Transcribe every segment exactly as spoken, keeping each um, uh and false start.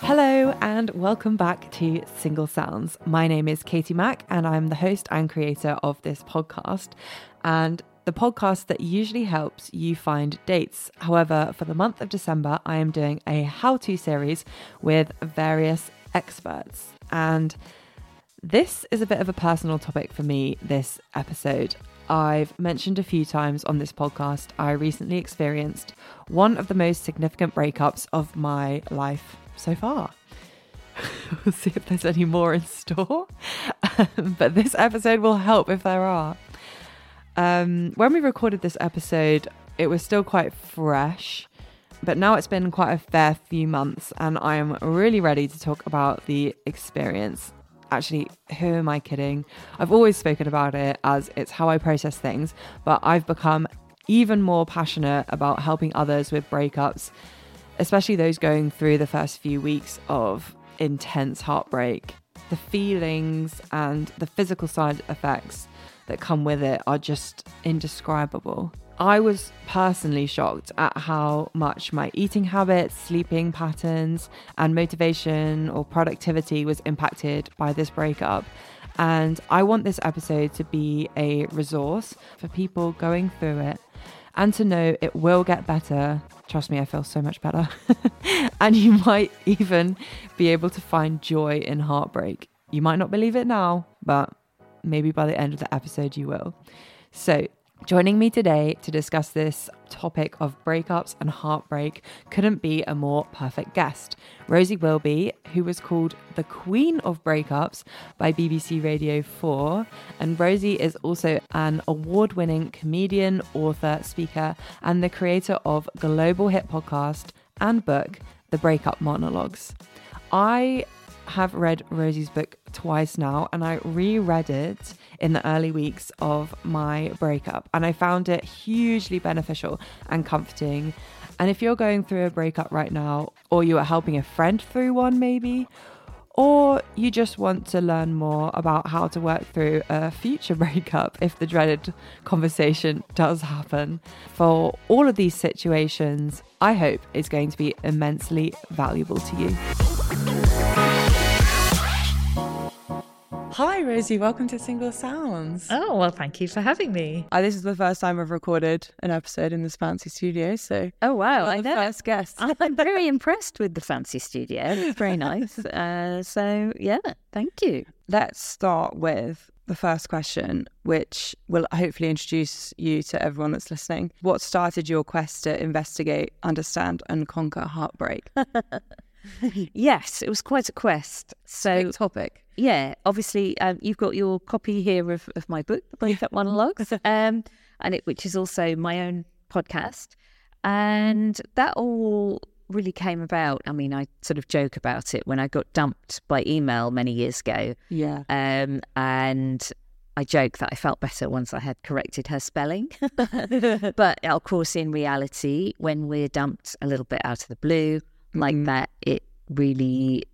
Hello and welcome back to Single Sounds. My name is Katie Mack and I'm the host and creator of this podcast and the podcast that usually helps you find dates. However, for the month of December, I am doing a how-to series with various experts, and this is a bit of a personal topic for me this episode. I've mentioned a few times on this podcast, I recently experienced one of the most significant breakups of my life so far. We'll see if there's any more in store, um, but this episode will help if there are. Um, when we recorded this episode, it was still quite fresh, but now it's been quite a fair few months and I am really ready to talk about the experience. Actually, who am I kidding? I've always spoken about it as it's how I process things, but I've become even more passionate about helping others with breakups, especially those going through the first few weeks of intense heartbreak. The feelings and the physical side effects that come with it are just indescribable. I was personally shocked at how much my eating habits, sleeping patterns, and motivation or productivity was impacted by this breakup. And I want this episode to be a resource for people going through it and to know it will get better. Trust me, I feel so much better. And you might even be able to find joy in heartbreak. You might not believe it now, but maybe by the end of the episode you will. So, joining me today to discuss this topic of breakups and heartbreak couldn't be a more perfect guest. Rosie Wilby, who was called the Queen of Breakups by B B C Radio four. And Rosie is also an award-winning comedian, author, speaker, and the creator of global hit podcast and book, The Breakup Monologues. I have read Rosie's book twice now, and I reread it in the early weeks of my breakup, and I found it hugely beneficial and comforting. And if you're going through a breakup right now, or you are helping a friend through one maybe, or you just want to learn more about how to work through a future breakup if the dreaded conversation does happen, for all of these situations, I hope it's going to be immensely valuable to you. Hi Rosie, welcome to Single Sounds. Oh, well, thank you for having me. Uh, this is the first time I've recorded an episode in this fancy studio, so... Oh, wow, I know. First guest. I'm very impressed with the fancy studio. It's very nice. Uh, so, yeah, thank you. Let's start with the first question, which will hopefully introduce you to everyone that's listening. What started your quest to investigate, understand and conquer heartbreak? Yes, it was quite a quest. So big topic. Yeah, obviously um, you've got your copy here of, of my book, The Breakup Monologues, um, and it, which is also my own podcast. And that all really came about. I mean, I sort of joke about it when I got dumped by email many years ago. Yeah. Um, and I joke that I felt better once I had corrected her spelling. But of course, in reality, when we're dumped a little bit out of the blue, like mm-hmm. that, it really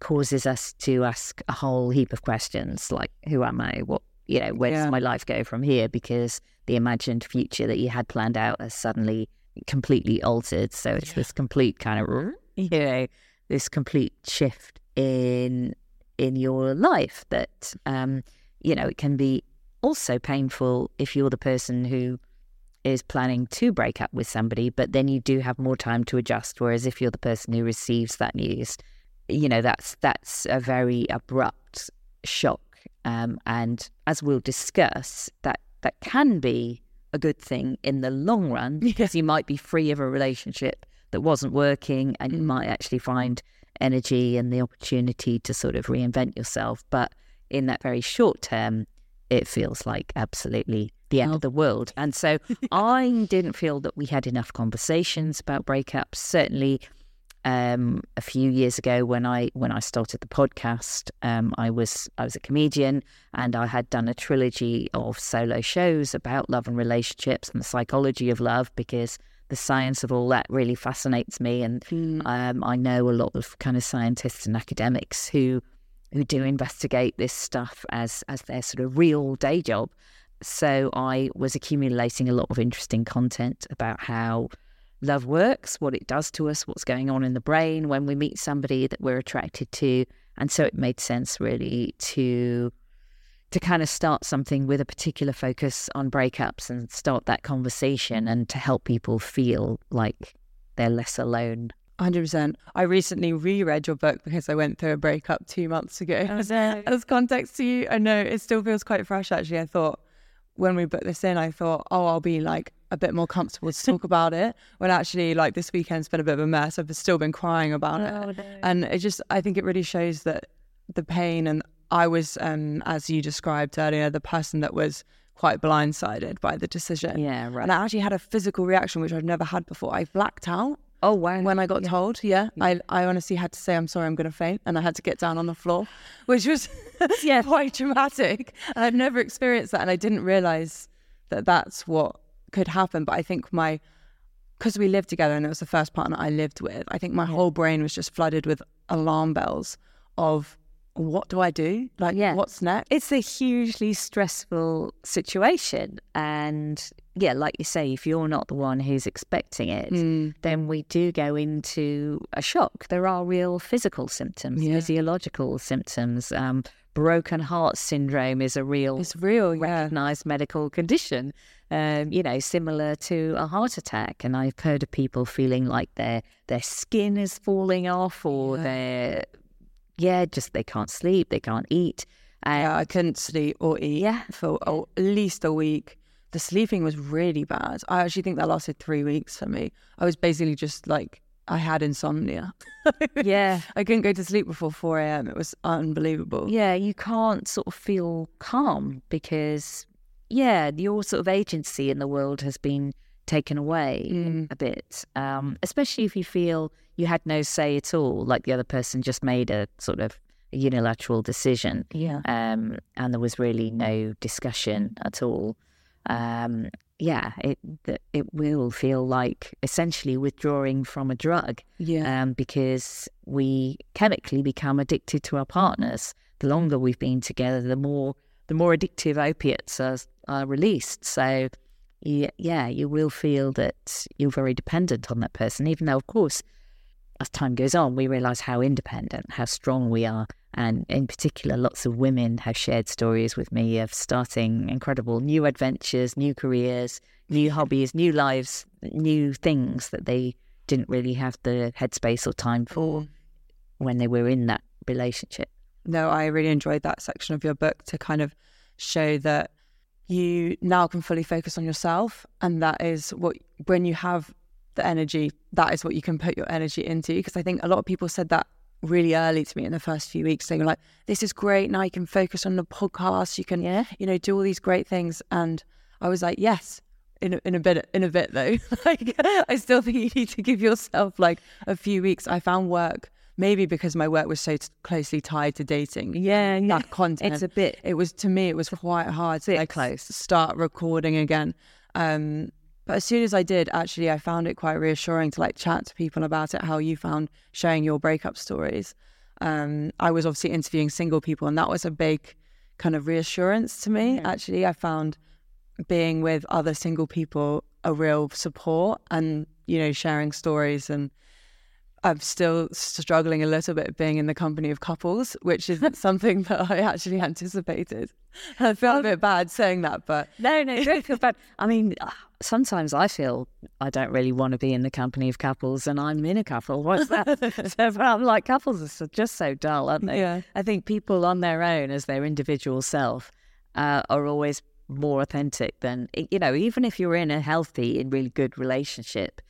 causes us to ask a whole heap of questions, like who am I, what, you know, where yeah. does my life go from here, because the imagined future that you had planned out has suddenly completely altered. So it's yeah. this complete kind of, you know, this complete shift in in your life that um you know, it can be also painful if you're the person who is planning to break up with somebody, but then you do have more time to adjust. Whereas if you're the person who receives that news, you know, that's that's a very abrupt shock. Um, and as we'll discuss, that, that can be a good thing in the long run, because yeah. you might be free of a relationship that wasn't working and you might actually find energy and the opportunity to sort of reinvent yourself. But in that very short term, it feels like absolutely the end oh. of the world. And so I didn't feel that we had enough conversations about breakups. Certainly um, a few years ago when I when I started the podcast, um, I was I was a comedian and I had done a trilogy of solo shows about love and relationships and the psychology of love, because the science of all that really fascinates me. And mm. um, I know a lot of kind of scientists and academics who who do investigate this stuff as as their sort of real day job. So I was accumulating a lot of interesting content about how love works, what it does to us, what's going on in the brain when we meet somebody that we're attracted to. And so it made sense really to to kind of start something with a particular focus on breakups and start that conversation and to help people feel like they're less alone. one hundred percent. I recently reread your book because I went through a breakup two months ago. Oh, no. As context to you, I know it still feels quite fresh actually. I thought when we booked this in, I thought, oh, I'll be like a bit more comfortable to talk about it. When actually like this weekend's been a bit of a mess. I've still been crying about oh, it. No. And it just, I think it really shows that the pain, and I was, um, as you described earlier, the person that was quite blindsided by the decision. Yeah, right. And I actually had a physical reaction, which I've never had before. I blacked out. Oh, wow. When I got yeah. told, yeah, yeah. I, I honestly had to say, I'm sorry, I'm going to faint. And I had to get down on the floor, which was yeah. quite dramatic. And I've never experienced that. And I didn't realise that that's what could happen. But I think my, because we lived together and it was the first partner I lived with, I think my yeah. whole brain was just flooded with alarm bells of, what do I do? Like, yeah. what's next? It's a hugely stressful situation. And yeah, like you say, if you're not the one who's expecting it, mm. then we do go into a shock. There are real physical symptoms, yeah. physiological symptoms. Um, broken heart syndrome is a real, it's real, recognised yeah. medical condition, um, you know, similar to a heart attack. And I've heard of people feeling like their their skin is falling off, or yeah. their, yeah, just they can't sleep, they can't eat. Um, yeah, I couldn't sleep or eat yeah. for oh, at least a week. The sleeping was really bad. I actually think that lasted three weeks for me. I was basically just like, I had insomnia. yeah. I couldn't go to sleep before four a.m. It was unbelievable. Yeah, you can't sort of feel calm because, yeah, your sort of agency in the world has been taken away mm. a bit, um, especially if you feel you had no say at all, like the other person just made a sort of a unilateral decision. Yeah. Um, and there was really no discussion at all. Um, yeah, it it will feel like essentially withdrawing from a drug. Yeah. Um, because we chemically become addicted to our partners. The longer we've been together, the more the more addictive opiates are, are released. So yeah, yeah, you will feel that you're very dependent on that person. Even though, of course, as time goes on, we realise how independent, how strong we are. And in particular, lots of women have shared stories with me of starting incredible new adventures, new careers, new hobbies, new lives, new things that they didn't really have the headspace or time for when they were in that relationship. No, I really enjoyed that section of your book to kind of show that you now can fully focus on yourself. And that is what, when you have the energy, that is what you can put your energy into. Because I think a lot of people said that really early to me in the first few weeks. They were like, this is great, now you can focus on the podcast, you can yeah. you know, do all these great things. And I was like, yes, in a, in a bit in a bit though. Like, I still think you need to give yourself like a few weeks. I found work, maybe because my work was so t- closely tied to dating, yeah, yeah that content, it's a bit, it was, to me it was quite hard to like, close. Start recording again, um but as soon as I did, actually, I found it quite reassuring to like chat to people about it, how you found sharing your breakup stories. Um, I was obviously interviewing single people, and that was a big kind of reassurance to me. Yeah. Actually, I found being with other single people a real support, and, you know, sharing stories. And I'm still struggling a little bit being in the company of couples, which isn't something that I actually anticipated. I feel a bit bad saying that, but... No, no, don't feel bad. I mean, sometimes I feel I don't really want to be in the company of couples, and I'm in a couple. What's that? So, but I'm like, couples are just so dull, aren't they? Yeah. I think people on their own as their individual self uh, are always more authentic than, you know, even if you're in a healthy and really good relationship,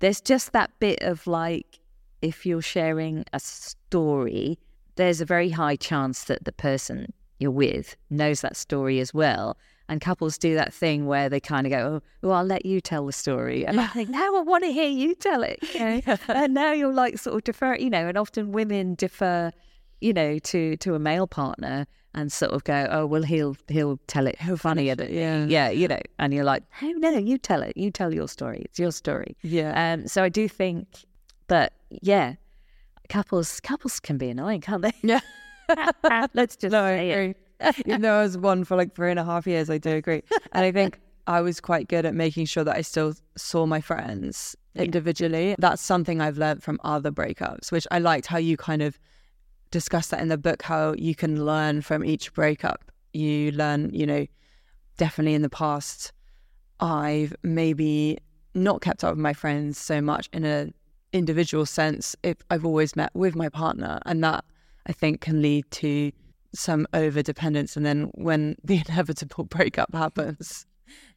there's just that bit of like... If you're sharing a story, there's a very high chance that the person you're with knows that story as well. And couples do that thing where they kind of go, oh, well, I'll let you tell the story. And I think, now I want to hear you tell it. You know? Yeah. And now you're like sort of defer, you know, and often women defer, you know, to, to a male partner and sort of go, oh, well, he'll he'll tell it funnier than yeah. yeah, you know. And you're like, oh, no, you tell it. You tell your story. It's your story. Yeah. Um. So I do think that, yeah, couples couples can be annoying, can't they? Yeah. Let's just no, say it. Even though I was one for like three and a half years, I do agree. And I think I was quite good at making sure that I still saw my friends individually. Yeah. That's something I've learned from other breakups, which I liked how you kind of discussed that in the book, how you can learn from each breakup. You learn, you know, definitely in the past, I've maybe not kept up with my friends so much in an individual sense if I've always met with my partner. And that, I think, can lead to some overdependence, and then when the inevitable breakup happens,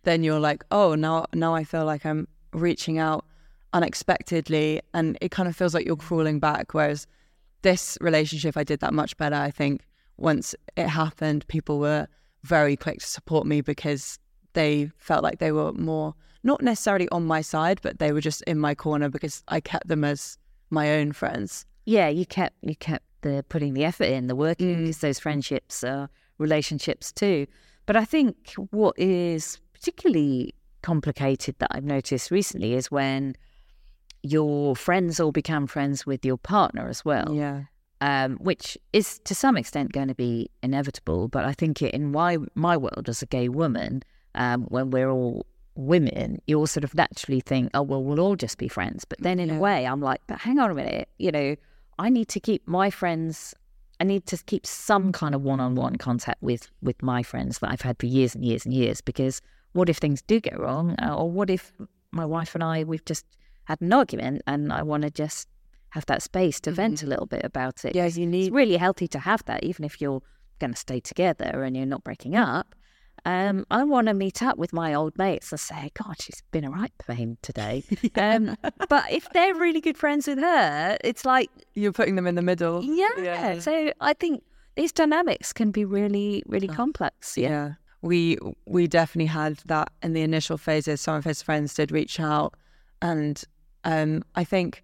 then you're like, oh, now now I feel like I'm reaching out unexpectedly, and it kind of feels like you're crawling back. Whereas this relationship, I did that much better. I think once it happened, people were very quick to support me because they felt like they were more, not necessarily on my side, but they were just in my corner because I kept them as my own friends. Yeah, you kept you kept the putting the effort in, the working, because mm. those friendships are relationships too. But I think what is particularly complicated that I've noticed recently is when your friends all become friends with your partner as well. Yeah. Um, which is to some extent going to be inevitable, but I think in my, my world as a gay woman, um, when we're all women, you'll sort of naturally think, oh, well, we'll all just be friends. But then in yeah. a way, I'm like, but hang on a minute, you know, I need to keep my friends, I need to keep some kind of one-on-one contact with, with my friends that I've had for years and years and years, because what if things do go wrong? Or what if my wife and I, we've just had an argument and I want to just have that space to mm-hmm. vent a little bit about it. Yeah, you need... It's really healthy to have that, even if you're going to stay together and you're not breaking up. Um, I want to meet up with my old mates and say, God, she's been a right pain today. Yeah. Um, but if they're really good friends with her, it's like... You're putting them in the middle. Yeah. yeah. So I think these dynamics can be really, really oh. complex. Yeah. yeah. We we definitely had that in the initial phases. Some of his friends did reach out. And um, I think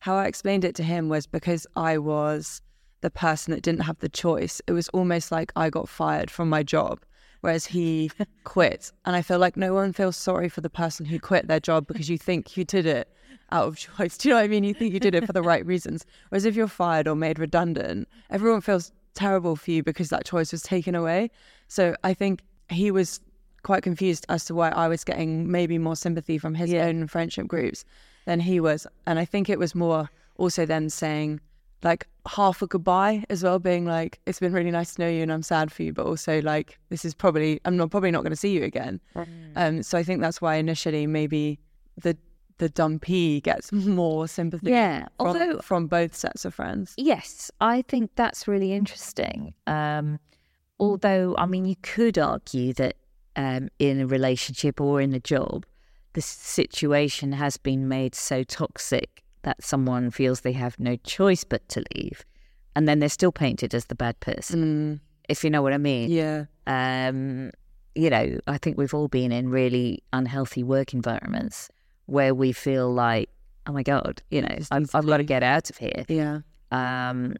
how I explained it to him was because I was the person that didn't have the choice. It was almost like I got fired from my job, whereas he quit. And I feel like no one feels sorry for the person who quit their job because you think you did it out of choice. Do you know what I mean? You think you did it for the right reasons. Whereas if you're fired or made redundant, everyone feels terrible for you because that choice was taken away. So I think he was quite confused as to why I was getting maybe more sympathy from his yeah. own friendship groups than he was. And I think it was more also them saying like half a goodbye as well, being like, it's been really nice to know you and I'm sad for you, but also like, this is probably, I'm not probably not going to see you again. Mm. Um, so I think that's why initially maybe the the dumpy gets more sympathy yeah. from, Although, from both sets of friends. Yes, I think that's really interesting. Um, although, I mean, you could argue that um, in a relationship or in a job, the situation has been made so toxic that someone feels they have no choice but to leave, and then they're still painted as the bad person, mm. if you know what I mean. Yeah. Um, you know, I think we've all been in really unhealthy work environments where we feel like, oh my God, you know, I've, I've got to get out of here. Yeah. Um,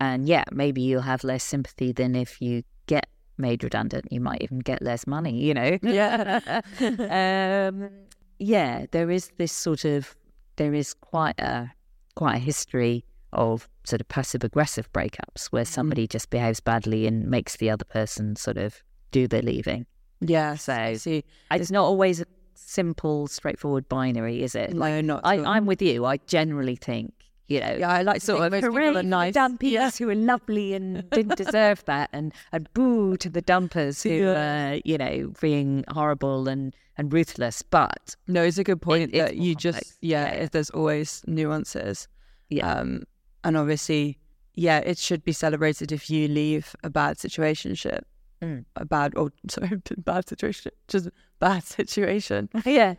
and yeah, maybe you'll have less sympathy than if you get made redundant. You might even get less money, you know. Yeah. um, yeah, there is this sort of, there is quite a quite a history of sort of passive-aggressive breakups where somebody just behaves badly and makes the other person sort of do their leaving. Yeah. So see, it's not always a simple, straightforward binary, is it? No, like, not I, I'm with you. I generally think, you know... Yeah, I like sort of... Hooray, nice. Dumpies yeah. who are lovely and didn't deserve that, and, and boo to the dumpers who yeah. are, you know, being horrible and... and ruthless. But no, it's a good point it, that you complex. just yeah, yeah, yeah there's always nuances, yeah um and obviously yeah it should be celebrated if you leave a bad situationship, mm. a bad or oh, sorry bad situation just bad situation yeah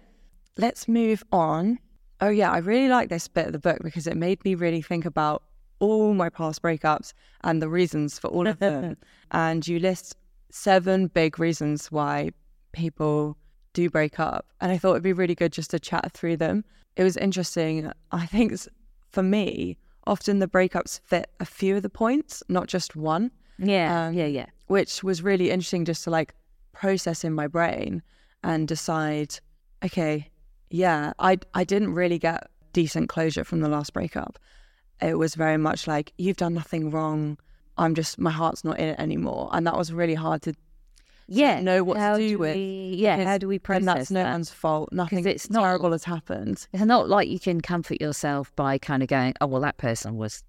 let's move on. Oh yeah I really like this bit of the book because it made me really think about all my past breakups and the reasons for all of them. And you list seven big reasons why people do break up. And I thought it'd be really good just to chat through them. It was interesting. I think for me, often the breakups fit a few of the points, not just one. Yeah, um, yeah, yeah. Which was really interesting just to like process in my brain and decide, okay, yeah, I I didn't really get decent closure from the last breakup. It was very much like, you've done nothing wrong. I'm just, my heart's not in it anymore. And that was really hard to yeah. know what how to do, do with. We, yeah, how do we process that? And that's no that? one's fault. Nothing it's terrible not, has happened. It's not like you can comfort yourself by kind of going, oh, well, that person was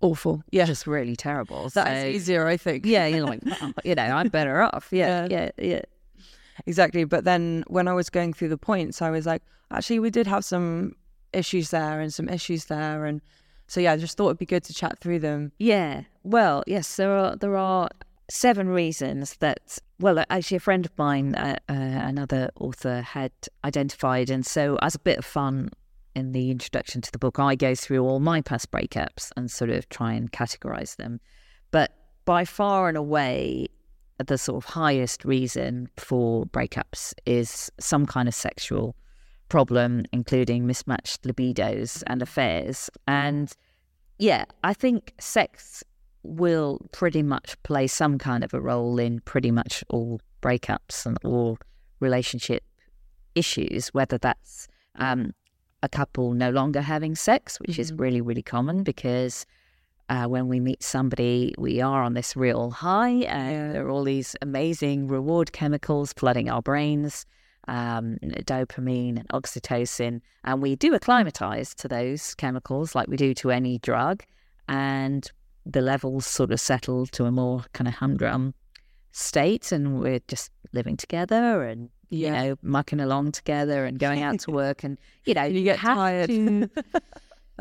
awful. Yeah. Just really terrible. That's so easier, I think. Yeah, you're like, oh, you know, I'm better off. Yeah, yeah, yeah, yeah. Exactly. But then when I was going through the points, I was like, actually, we did have some issues there and some issues there and... So, yeah, I just thought it'd be good to chat through them. Yeah. Well, yes, there are there are seven reasons that, well, actually a friend of mine, uh, uh, another author, had identified. And so as a bit of fun in the introduction to the book, I go through all my past breakups and sort of try and categorise them. But by far and away, the sort of highest reason for breakups is some kind of sexual problem, including mismatched libidos and affairs. And yeah, I think sex will pretty much play some kind of a role in pretty much all breakups and all relationship issues, whether that's um, a couple no longer having sex, which mm-hmm. is really, really common because uh, when we meet somebody, we are on this real high and there are all these amazing reward chemicals flooding our brains. Um, dopamine and oxytocin, and we do acclimatise to those chemicals like we do to any drug, and the levels sort of settle to a more kind of humdrum state, and we're just living together and yeah. you know mucking along together and going out to work, and you know you get tired to,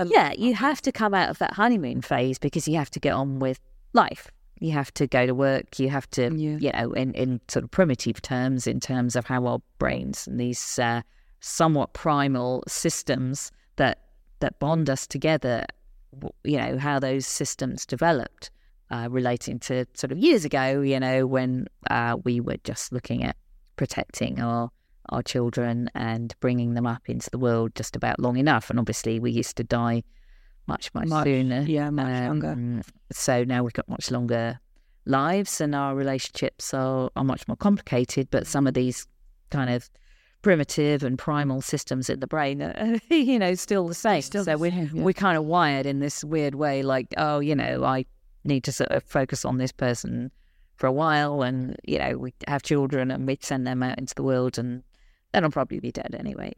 yeah you have to come out of that honeymoon phase because you have to get on with life. You have to go to work, you have to, yeah. you know, in, in sort of primitive terms, in terms of how our brains and these uh, somewhat primal systems that that bond us together, you know, how those systems developed uh, relating to sort of years ago, you know, when uh, we were just looking at protecting our, our children and bringing them up into the world just about long enough. And obviously we used to die Much, much, much sooner. Yeah, much um, younger. So now we've got much longer lives and our relationships are, are much more complicated, but some of these kind of primitive and primal systems in the brain are, you know, still the same. Still so the we're, same, yeah. we're kind of wired in this weird way like, oh, you know, I need to sort of focus on this person for a while and, you know, we have children and we send them out into the world and then I'll probably be dead anyway.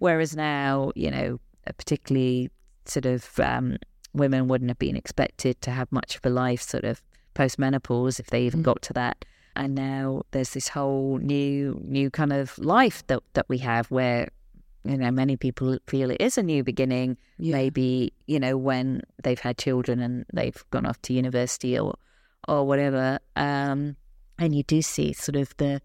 Whereas now, you know, particularly... sort of um, women wouldn't have been expected to have much of a life sort of post-menopause if they even mm. got to that. And now there's this whole new new kind of life that, that we have where, you know, many people feel it is a new beginning. Yeah. Maybe, you know, when they've had children and they've gone off to university or, or whatever. Um, and you do see sort of the,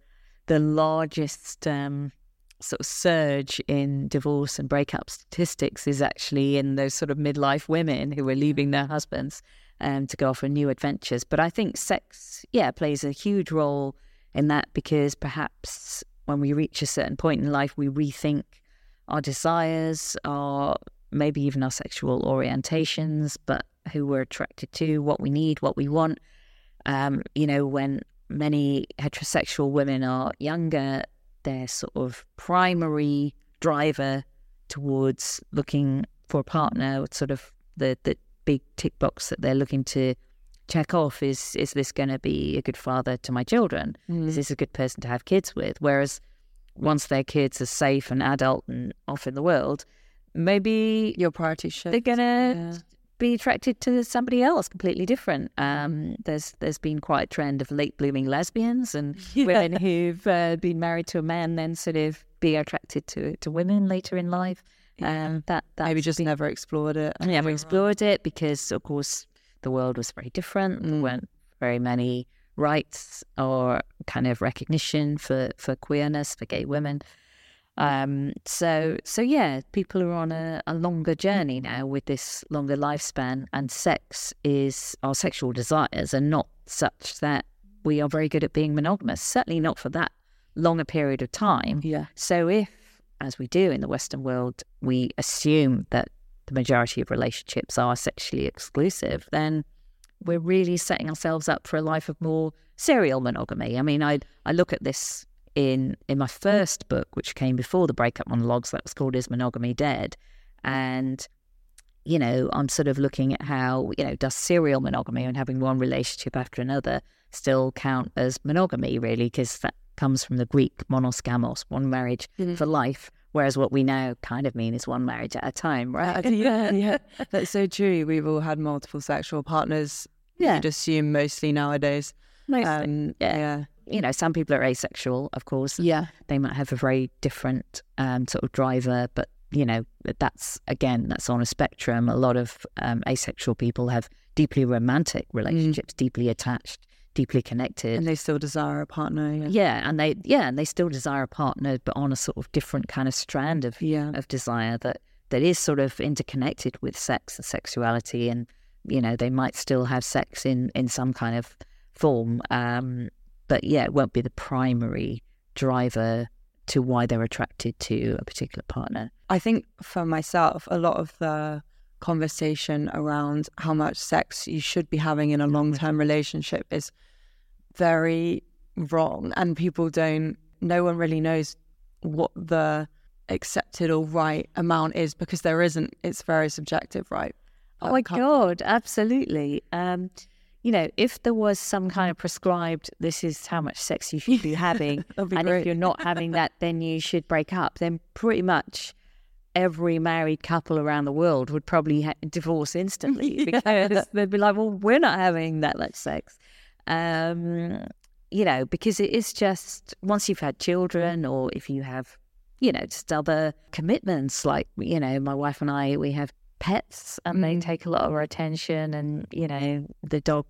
the largest... Um, sort of surge in divorce and breakup statistics is actually in those sort of midlife women who are leaving their husbands um, to go off on new adventures. But I think sex, yeah, plays a huge role in that because perhaps when we reach a certain point in life, we rethink our desires, our maybe even our sexual orientations, but who we're attracted to, what we need, what we want. Um, you know, when many heterosexual women are younger, their sort of primary driver towards looking for a partner, sort of the, the big tick box that they're looking to check off is, is this going to be a good father to my children? Mm. Is this a good person to have kids with? Whereas once their kids are safe and adult and off in the world, maybe your priority shift. They're going to yeah. be attracted to somebody else completely different. Um, there's there's been quite a trend of late blooming lesbians and yeah. women who've uh, been married to a man then sort of be attracted to to women later in life. Yeah. Um, that maybe just been, never explored it. Never explored it because of course the world was very different. There weren't very many rights or kind of recognition for, for queerness for gay women. Um, so, so yeah, people are on a, a longer journey now with this longer lifespan, and sex is, our sexual desires are not such that we are very good at being monogamous, certainly not for that long a period of time. Yeah. So if, as we do in the Western world, we assume that the majority of relationships are sexually exclusive, then we're really setting ourselves up for a life of more serial monogamy. I mean, I I look at this in in my first book, which came before the Breakup Monologues, that was called Is Monogamy Dead? And, you know, I'm sort of looking at how, you know, does serial monogamy and having one relationship after another still count as monogamy, really? Because that comes from the Greek monos gamos, one marriage mm-hmm. for life, whereas what we now kind of mean is one marriage at a time, right? yeah, yeah. That's so true. We've all had multiple sexual partners, yeah. You'd assume mostly nowadays. Mostly, um, yeah. yeah. You know, some people are asexual, of course. Yeah. They might have a very different um, sort of driver, but, you know, that's, again, that's on a spectrum. A lot of um, asexual people have deeply romantic relationships, mm. deeply attached, deeply connected. And they still desire a partner. Yeah. yeah, and they yeah, and they still desire a partner, but on a sort of different kind of strand of yeah. of desire that, that is sort of interconnected with sex and sexuality. And, you know, they might still have sex in, in some kind of form, um but yeah, it won't be the primary driver to why they're attracted to a particular partner. I think for myself, a lot of the conversation around how much sex you should be having in a long-term relationship is very wrong, and people don't, no one really knows what the accepted or right amount is, because there isn't. It's very subjective, right? Oh my God, absolutely. Um, you know, if there was some kind of prescribed, this is how much sex you should be having, and great. If you're not having that, then you should break up, then pretty much every married couple around the world would probably ha- divorce instantly, because yeah. they'd be like, well, we're not having that much sex. Um, you know, because it is just, once you've had children, or if you have, you know, just other commitments, like, you know, my wife and I, we have pets, and mm. they take a lot of our attention, and, you know, the dog,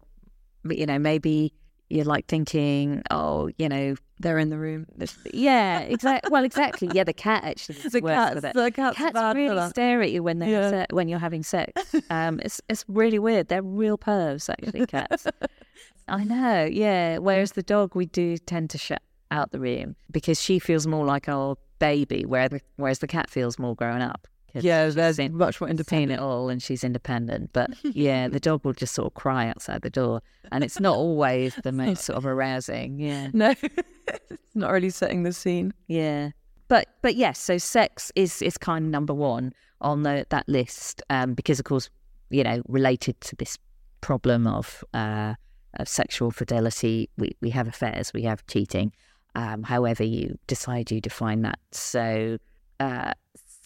you know, maybe you're like thinking, oh, you know, they're in the room. Yeah, exactly. Well, exactly. Yeah, the cat actually the works cat, the cat's, cats bad really for stare at you when they're yeah. se- when you're having sex. Um, it's it's really weird. They're real pervs, actually, cats. I know. Yeah. Whereas the dog, we do tend to shut out the room, because she feels more like our baby, where the, whereas the cat feels more grown up. Yeah, there's in, much more independent. Seen it all, and she's independent. But yeah, the dog will just sort of cry outside the door, and it's not always the most sort of arousing. Yeah, no, it's not really setting the scene. Yeah, but but yes, so sex is is kind of number one on the, that list, um, because of course, you know, related to this problem of uh, of sexual fidelity, we we have affairs, we have cheating, um, however you decide you define that. So. Uh,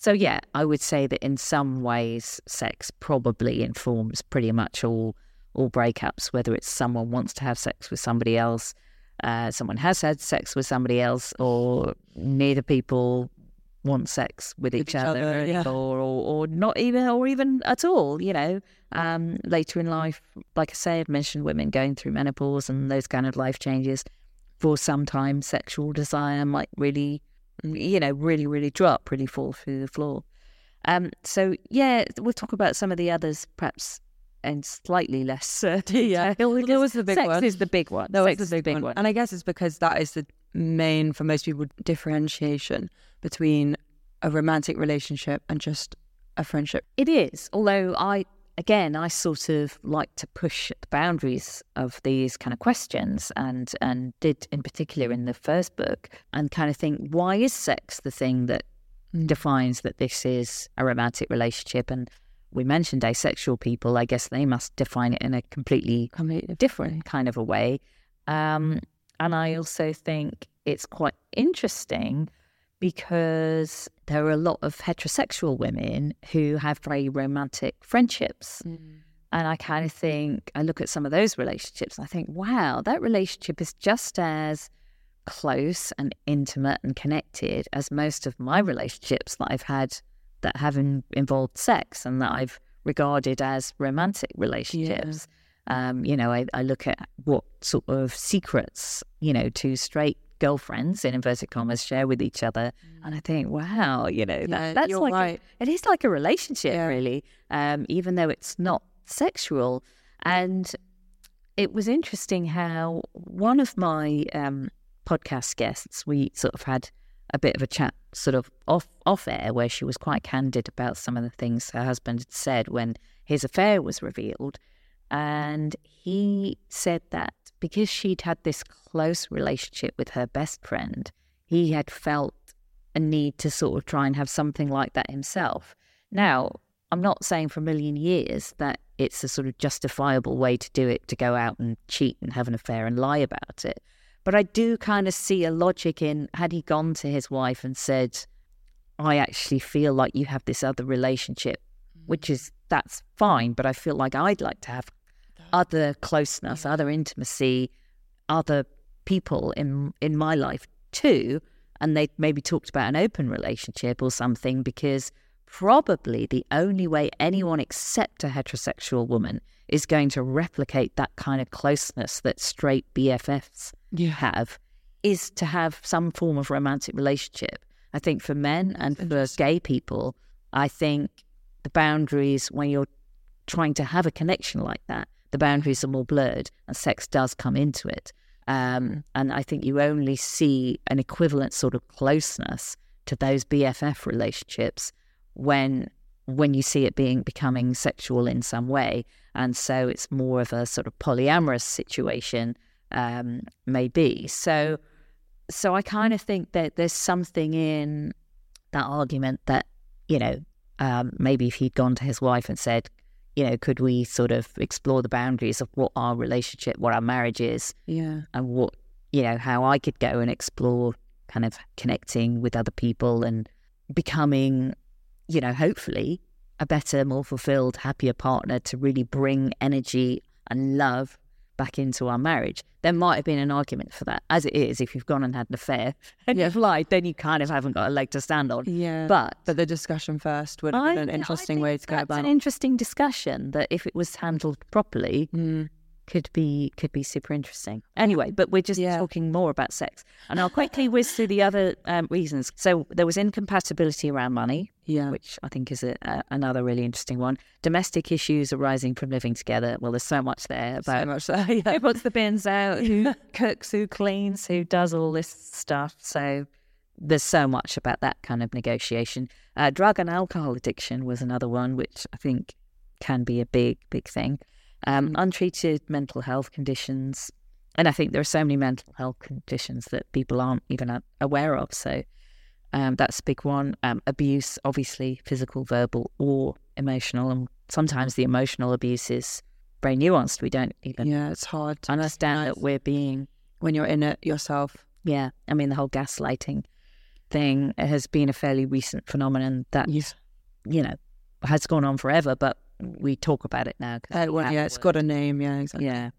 So, yeah, I would say that in some ways sex probably informs pretty much all all breakups, whether it's someone wants to have sex with somebody else, uh, someone has had sex with somebody else, or neither people want sex with, with each, each other, other yeah. or, or or not even, or even at all, you know. Um, later in life, like I say, I've mentioned women going through menopause and those kind of life changes. For some time, sexual desire might really... you know, really, really drop, really fall through the floor. Um, so, yeah, we'll talk about some of the others, perhaps, and slightly less. Uh, yeah, it was the big sex one. Sex is the big one. No, it's the big, big one. one. And I guess it's because that is the main, for most people, differentiation between a romantic relationship and just a friendship. It is. Although I, again, I sort of like to push the boundaries of these kind of questions, and, and did in particular in the first book, and kind of think, why is sex the thing that mm. defines that this is a romantic relationship? And we mentioned asexual people. I guess they must define it in a completely, completely different kind of a way. Um, and I also think it's quite interesting, because there are a lot of heterosexual women who have very romantic friendships. Mm. And I kind of think, I look at some of those relationships and I think, wow, that relationship is just as close and intimate and connected as most of my relationships that I've had that have in, involved sex and that I've regarded as romantic relationships. Yeah. Um, you know, I, I look at what sort of secrets, you know, two straight girlfriends, in inverted commas, share with each other. And I think, wow, you know, that, yeah, that's like, right. a, it is like a relationship, yeah. really, um, even though it's not sexual. And it was interesting how one of my um, podcast guests, we sort of had a bit of a chat sort of off, off air, where she was quite candid about some of the things her husband had said when his affair was revealed. And he said that because she'd had this close relationship with her best friend, he had felt a need to sort of try and have something like that himself. Now, I'm not saying for a million years that it's a sort of justifiable way to do it, to go out and cheat and have an affair and lie about it. But I do kind of see a logic in, had he gone to his wife and said, I actually feel like you have this other relationship, which is, that's fine, but I feel like I'd like to have other closeness, yeah. other intimacy, other people in in my life too. And they maybe talked about an open relationship or something, because probably the only way anyone except a heterosexual woman is going to replicate that kind of closeness that straight B F Fs yeah. have is to have some form of romantic relationship. I think for men and for gay people, I think the boundaries, when you're trying to have a connection like that, the boundaries are more blurred, and sex does come into it. Um, and I think you only see an equivalent sort of closeness to those B F F relationships when when you see it being becoming sexual in some way. And so it's more of a sort of polyamorous situation, um, maybe. So, so I kind of think that there's something in that argument that, you know, um, maybe if he'd gone to his wife and said, you know, could we sort of explore the boundaries of what our relationship, what our marriage is, yeah, and what, you know, how I could go and explore kind of connecting with other people and becoming, you know, hopefully a better, more fulfilled, happier partner to really bring energy and love back into our marriage. There might have been an argument for that. As it is, if you've gone and had an affair and yeah. you've lied, then you kind of haven't got a leg to stand on. Yeah, but but the discussion first would have been an interesting way to go about it. That's an interesting discussion that, if it was handled properly, mm. could be could be super interesting. Anyway, but we're just yeah. talking more about sex, and I'll quickly whiz through the other um, reasons. So there was incompatibility around money, yeah, which I think is a, a, another really interesting one. Domestic issues arising from living together. Well, there's so much there about so much there, yeah. who puts the bins out, who cooks, who cleans, who does all this stuff. So there's so much about that kind of negotiation. Uh, drug and alcohol addiction was another one, which I think can be a big, big thing. Um, untreated mental health conditions. And I think there are so many mental health conditions that people aren't even aware of. So um, that's a big one. Um, abuse, obviously, physical, verbal, or emotional. And sometimes the emotional abuse is very nuanced. We don't even yeah, it's hard to understand that we're being... When you're in it yourself. Yeah. I mean, the whole gaslighting thing has been a fairly recent phenomenon that, yes. you know, has gone on forever, but we talk about it now. Uh, well, yeah, it's got a name. Yeah, exactly. Yeah.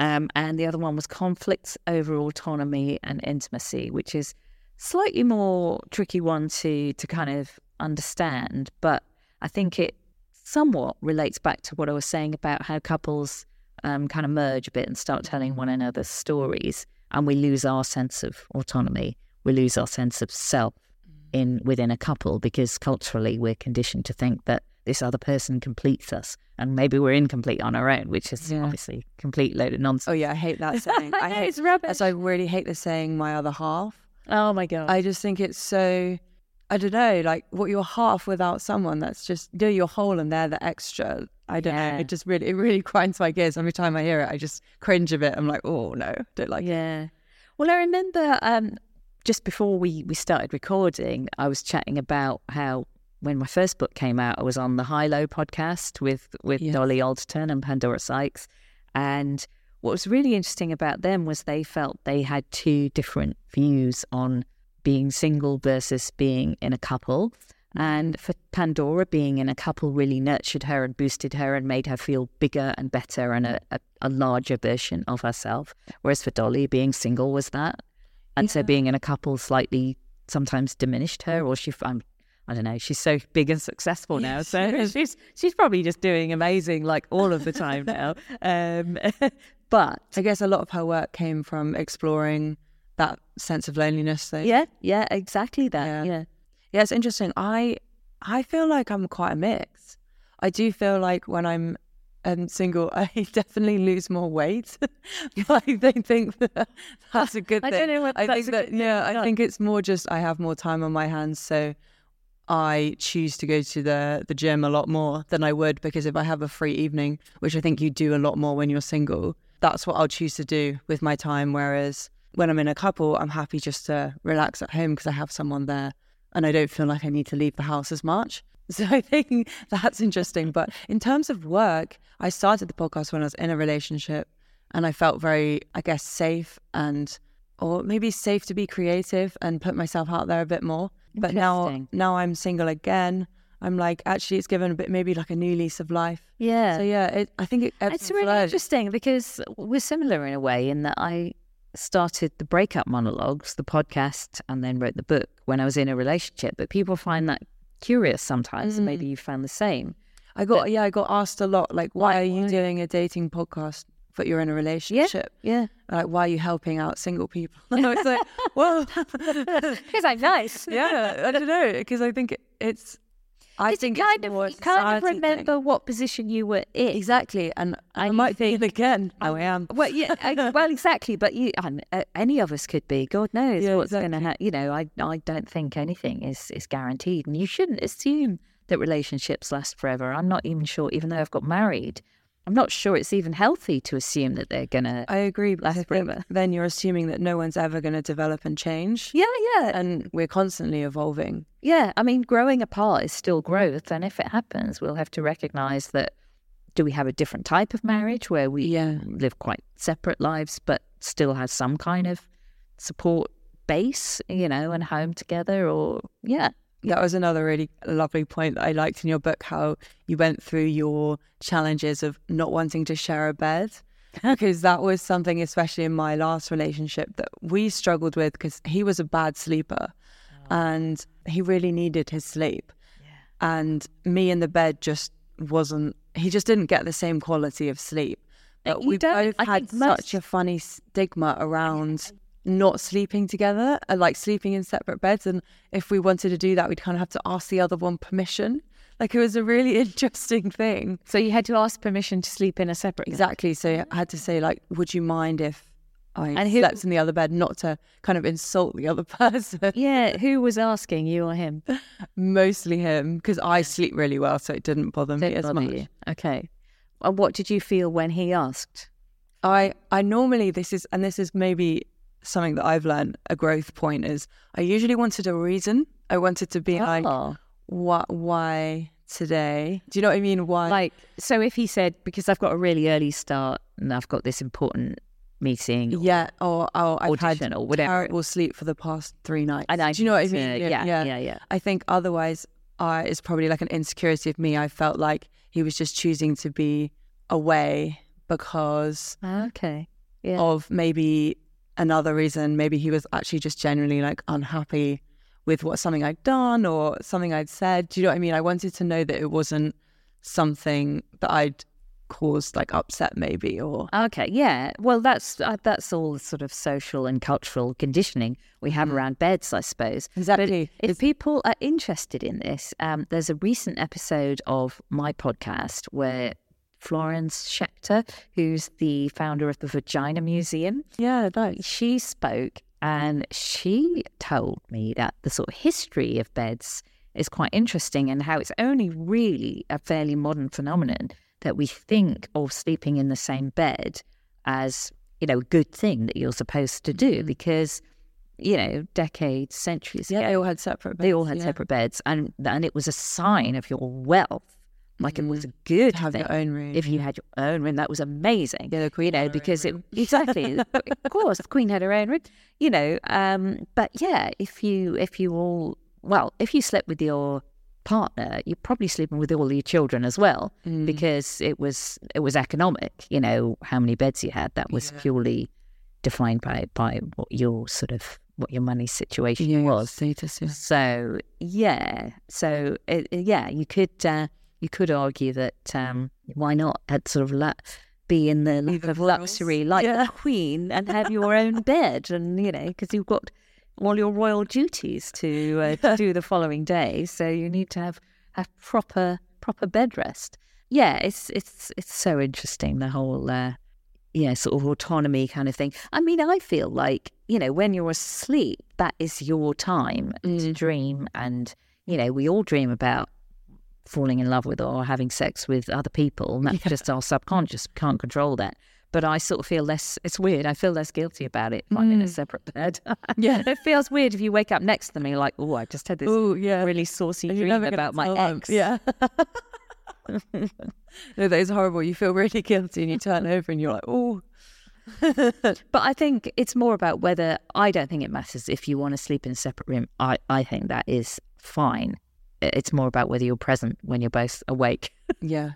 Um, and the other one was conflicts over autonomy and intimacy, which is slightly more tricky one to, to kind of understand. But I think it somewhat relates back to what I was saying about how couples um, kind of merge a bit and start telling one another stories, and we lose our sense of autonomy. We lose our sense of self in within a couple, because culturally we're conditioned to think that this other person completes us, and maybe we're incomplete on our own, which is yeah. obviously complete load of nonsense. Oh yeah, I hate that saying. I hate it's rubbish. As I really hate the saying "my other half." Oh my god! I just think it's so. I don't know, like what you're half without someone. That's just you're your whole, and they're the extra. I don't yeah. know. It just really, it really grinds my gears every time I hear it. I just cringe a bit. I'm like, oh no, don't like yeah. it. Yeah. Well, I remember um, just before we we started recording, I was chatting about how, when my first book came out, I was on the High Low podcast with, with yes. Dolly Alderton and Pandora Sykes. And what was really interesting about them was they felt they had two different views on being single versus being in a couple. And for Pandora, being in a couple really nurtured her and boosted her and made her feel bigger and better and a, a, a larger version of herself. Whereas for Dolly, being single was that. And yeah. so being in a couple slightly sometimes diminished her, or she... I'm, I don't know, she's so big and successful now, so she's she's probably just doing amazing like all of the time now. Um, but I guess a lot of her work came from exploring that sense of loneliness thing. Yeah, yeah, exactly that. Yeah. yeah. Yeah, it's interesting. I I feel like I'm quite a mix. I do feel like when I'm um, single, I definitely lose more weight. I don't think that that's a good thing. I don't know what I that's think that, yeah, I think it's more just I have more time on my hands, so I choose to go to the, the gym a lot more than I would, because if I have a free evening, which I think you do a lot more when you're single, that's what I'll choose to do with my time. Whereas when I'm in a couple, I'm happy just to relax at home because I have someone there and I don't feel like I need to leave the house as much. So I think that's interesting. But in terms of work, I started the podcast when I was in a relationship and I felt very, I guess, safe and, or maybe safe to be creative and put myself out there a bit more. But now now I'm single again. I'm like, actually, it's given a bit, maybe like a new lease of life. Yeah. So yeah, it, I think it, it's really flood. Interesting because we're similar in a way in that I started the Breakup Monologues, the podcast, and then wrote the book when I was in a relationship. But people find that curious sometimes. Mm. Maybe you found the same. I got, but, yeah, I got asked a lot, like, why, why are you why? doing a dating podcast? But you're in a relationship. Yeah, yeah. Like, why are you helping out single people? And I was like, well, because I'm nice. Yeah, I don't know, because I think it, it's. I it's think kind it's more of, you can't remember thing. What position you were in exactly, and I, I might think again. Oh, I am. Well, yeah. I, well, exactly. But you, um, uh, any of us could be. God knows yeah, what's exactly. going to happen. You know, I, I don't think anything is is guaranteed, and you shouldn't assume that relationships last forever. I'm not even sure, even though I've got married. I'm not sure it's even healthy to assume that they're going to I agree. Last forever. Then you're assuming that no one's ever going to develop and change. Yeah, yeah. And we're constantly evolving. Yeah. I mean, growing apart is still growth. And if it happens, we'll have to recognise that, do we have a different type of marriage where we yeah. live quite separate lives, but still have some kind of support base, you know, and home together or, yeah. That was another really lovely point that I liked in your book, how you went through your challenges of not wanting to share a bed, because that was something, especially in my last relationship, that we struggled with, because he was a bad sleeper oh. and he really needed his sleep. Yeah. And me in the bed just wasn't, he just didn't get the same quality of sleep. But we both I had most... such a funny stigma around... not sleeping together, like sleeping in separate beds, and if we wanted to do that, we'd kind of have to ask the other one permission. Like, it was a really interesting thing. So you had to ask permission to sleep in a separate bed. Exactly. So I had to say, like, would you mind if I and who, slept in the other bed, not to kind of insult the other person? Yeah. Who was asking, you or him? Mostly him, because I sleep really well, so it didn't bother didn't me as bother much. You. Okay. And what did you feel when he asked? I I normally this is and this is maybe. Something that I've learned, a growth point, is I usually wanted a reason. I wanted to be oh. like, what, why today? Do you know what I mean? Why? Like, so if he said, because I've got a really early start and I've got this important meeting. Or yeah. Or, or I've had or whatever. terrible sleep for the past three nights. And I, Do you know what I mean? Uh, yeah, yeah, yeah, yeah, yeah. I think otherwise uh, it's probably like an insecurity of me. I felt like he was just choosing to be away because okay. yeah. of maybe... another reason, maybe he was actually just genuinely like unhappy with what something I'd done or something I'd said. Do you know what I mean? I wanted to know that it wasn't something that I'd caused like upset maybe or... Okay, yeah. Well, that's uh, that's all the sort of social and cultural conditioning we have mm. around beds, I suppose. Exactly. But if it's... people are interested in this, um, there's a recent episode of my podcast where... Florence Schechter, who's the founder of the Vagina Museum. Yeah, nice. She spoke and she told me that the sort of history of beds is quite interesting and how it's only really a fairly modern phenomenon that we think of sleeping in the same bed as, you know, a good thing that you're supposed to do because, you know, decades, centuries yeah, ago. Yeah, they all had separate beds. They all had yeah. separate beds and and it was a sign of your wealth. Like it was a good to have thing your own room. If you had your own room, that was amazing. Yeah, the queen, you know, because it exactly, of course, the queen had her own room. You know, um, but yeah, if you if you all well, if you slept with your partner, you're probably sleeping with all your children as well, mm. because it was it was economic. You know, how many beds you had that was yeah. purely defined by by what your sort of what your money situation yeah, was. Status, yeah. So yeah, so it, yeah, you could. Uh, You could argue that um, why not at sort of la- be in the level of luxury like yeah. the Queen and have your own bed, and you know, because you've got all your royal duties to uh, yeah. do the following day, so you need to have have proper proper bed rest. Yeah, it's it's it's so interesting, the whole uh, yeah sort of autonomy kind of thing. I mean, I feel like, you know, when you're asleep, that is your time mm. to dream, and you know, we all dream about falling in love with or having sex with other people, and that's yeah. just our subconscious, can't control that. But I sort of feel less, it's weird, I feel less guilty about it if mm. I'm in a separate bed. Yeah, it feels weird if you wake up next to me like, oh, I just had this Ooh, yeah. really saucy and dream about my ex. Them. Yeah. No, that is horrible. You feel really guilty and you turn over and you're like, oh. But I think it's more about whether, I don't think it matters if you want to sleep in a separate room. I, I think that is fine. It's more about whether you're present when you're both awake. Yeah.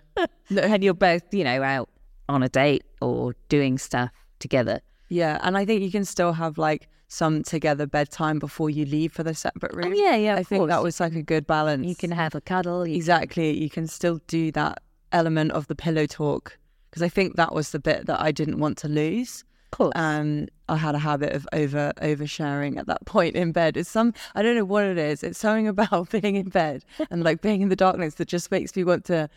And you're both, you know, out on a date or doing stuff together. Yeah. And I think you can still have like some together bedtime before you leave for the separate room. Oh, yeah, yeah. I think course. That was like a good balance. You can have a cuddle. You exactly. Can... You can still do that element of the pillow talk, because I think that was the bit that I didn't want to lose. And I had a habit of over oversharing at that point in bed. It's some, I don't know what it is. It's something about being in bed and like being in the darkness that just makes me want to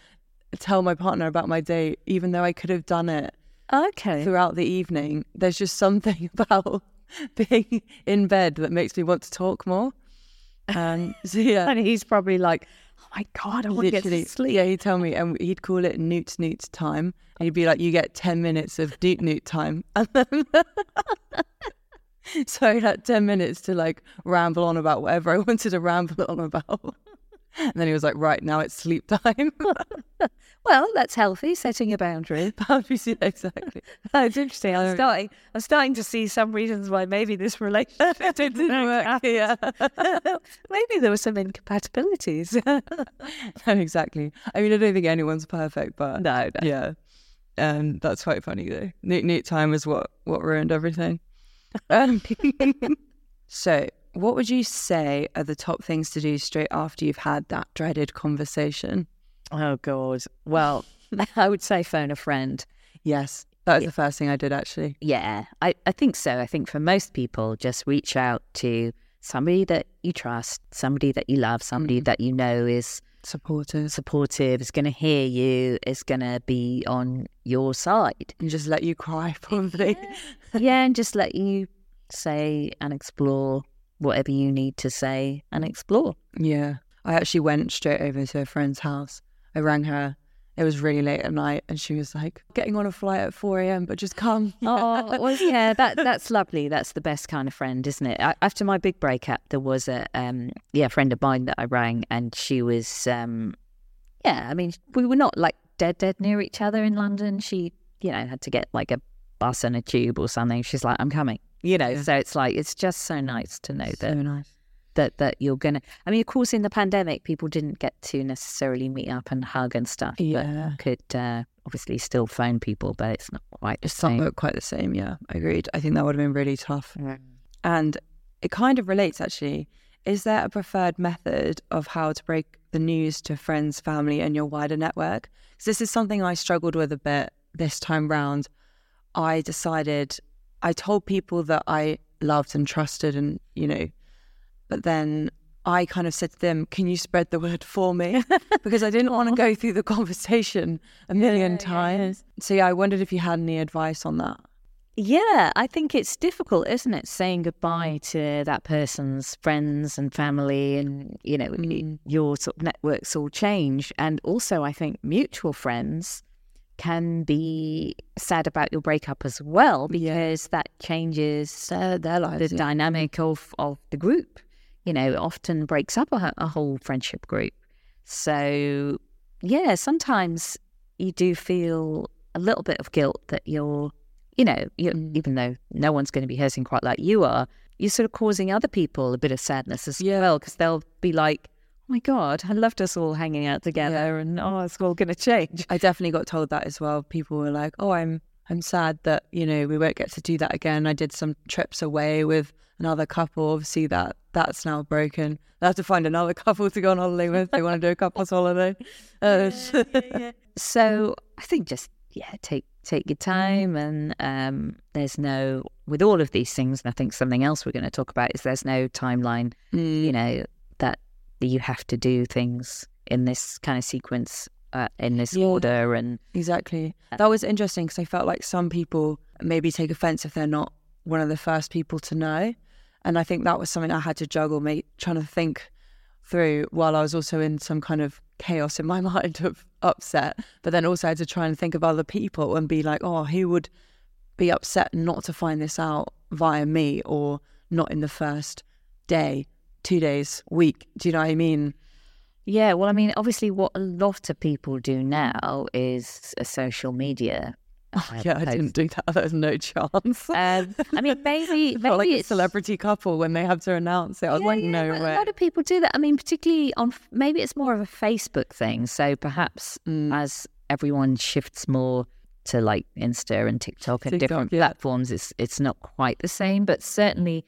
tell my partner about my day, even though I could have done it okay throughout the evening. There's just something about being in bed that makes me want to talk more. And so yeah, and he's probably like, oh my God, I want to get to sleep. Yeah, he'd tell me, and he'd call it Newt Newt time. And he'd be like, you get ten minutes of Newt Newt time. And then, so I had ten minutes to like ramble on about whatever I wanted to ramble on about. And then he was like, right, now it's sleep time. Well, that's healthy, setting a boundary. Boundaries, yeah, exactly. That's interesting. I'm starting, I'm starting to see some reasons why maybe this relationship didn't work. Yeah. Maybe there were some incompatibilities. No, exactly. I mean, I don't think anyone's perfect, but... No, no. Yeah. Um, that's quite funny, though. Newt Newt time is what, what ruined everything. Um, so... What would you say are the top things to do straight after you've had that dreaded conversation? Oh, God. Well, I would say phone a friend. Yes. That was yeah. the first thing I did, actually. Yeah, I, I think so. I think for most people, just reach out to somebody that you trust, somebody that you love, somebody mm. that you know is supportive, supportive, is going to hear you, is going to be on your side. And just let you cry, probably. Yeah, yeah, and just let you say and explore whatever you need to say and explore. Yeah. I actually went straight over to a friend's house. I rang her. It was really late at night, and she was like, getting on a flight at four a.m, but just come. Oh, well, yeah, that, that's lovely. That's the best kind of friend, isn't it? I, after my big breakup, there was a um, yeah, a friend of mine that I rang, and she was, um, yeah, I mean, we were not like dead, dead near each other in London. She, you know, had to get like a bus and a tube or something. She's like, I'm coming. You know, yeah. So it's like, it's just so nice to know so that, nice. that that you're going to... I mean, of course, in the pandemic, people didn't get to necessarily meet up and hug and stuff. Yeah. But could uh, obviously still phone people, but it's not quite the it's same. It's not quite the same, yeah. Agreed. I think that would have been really tough. Mm. And it kind of relates, actually. Is there a preferred method of how to break the news to friends, family and your wider network? Because this is something I struggled with a bit this time round. I decided... I told people that I loved and trusted and, you know, but then I kind of said to them, can you spread the word for me? Because I didn't want to go through the conversation a million yeah, times. Yeah. So, yeah, I wondered if you had any advice on that. Yeah, I think it's difficult, isn't it? Saying goodbye to that person's friends and family and, you know, mm. your sort of networks all change. And also, I think mutual friends can be sad about your breakup as well, because yeah. that changes uh, their lives, the yeah. dynamic of, of the group. You know, it often breaks up a, a whole friendship group. So, yeah, sometimes you do feel a little bit of guilt that you're, you know, you're, mm. even though no one's going to be hurting quite like you are, you're sort of causing other people a bit of sadness as yeah. well, because they'll be like, my God, I loved us all hanging out together yeah. and oh, it's all going to change. I definitely got told that as well. People were like, oh, I'm I'm sad that, you know, we won't get to do that again. I did some trips away with another couple. Obviously, that that's now broken. They'll have to find another couple to go on holiday with if they want to do a couple's holiday. Uh, yeah, yeah, yeah. So I think just yeah, take take your time. And um, there's no, with all of these things, and I think something else we're going to talk about is there's no timeline, mm. you know, that you have to do things in this kind of sequence, uh, in this yeah, order. And exactly. That was interesting because I felt like some people maybe take offence if they're not one of the first people to know. And I think that was something I had to juggle, mate, trying to think through while I was also in some kind of chaos in my mind of upset. But then also I had to try and think of other people and be like, oh, who would be upset not to find this out via me or not in the first day, two days, week? Do you know what I mean? Yeah, well, I mean, obviously what a lot of people do now is a social media. Oh, yeah, I didn't do that. There's no chance. Um, I mean, maybe, maybe like it's a celebrity couple when they have to announce it. I was yeah, like, yeah, no way. A lot of people do that. I mean, particularly on, maybe it's more of a Facebook thing. So perhaps mm. as everyone shifts more to like Insta and TikTok and TikTok, different yeah. platforms, it's it's not quite the same. But certainly,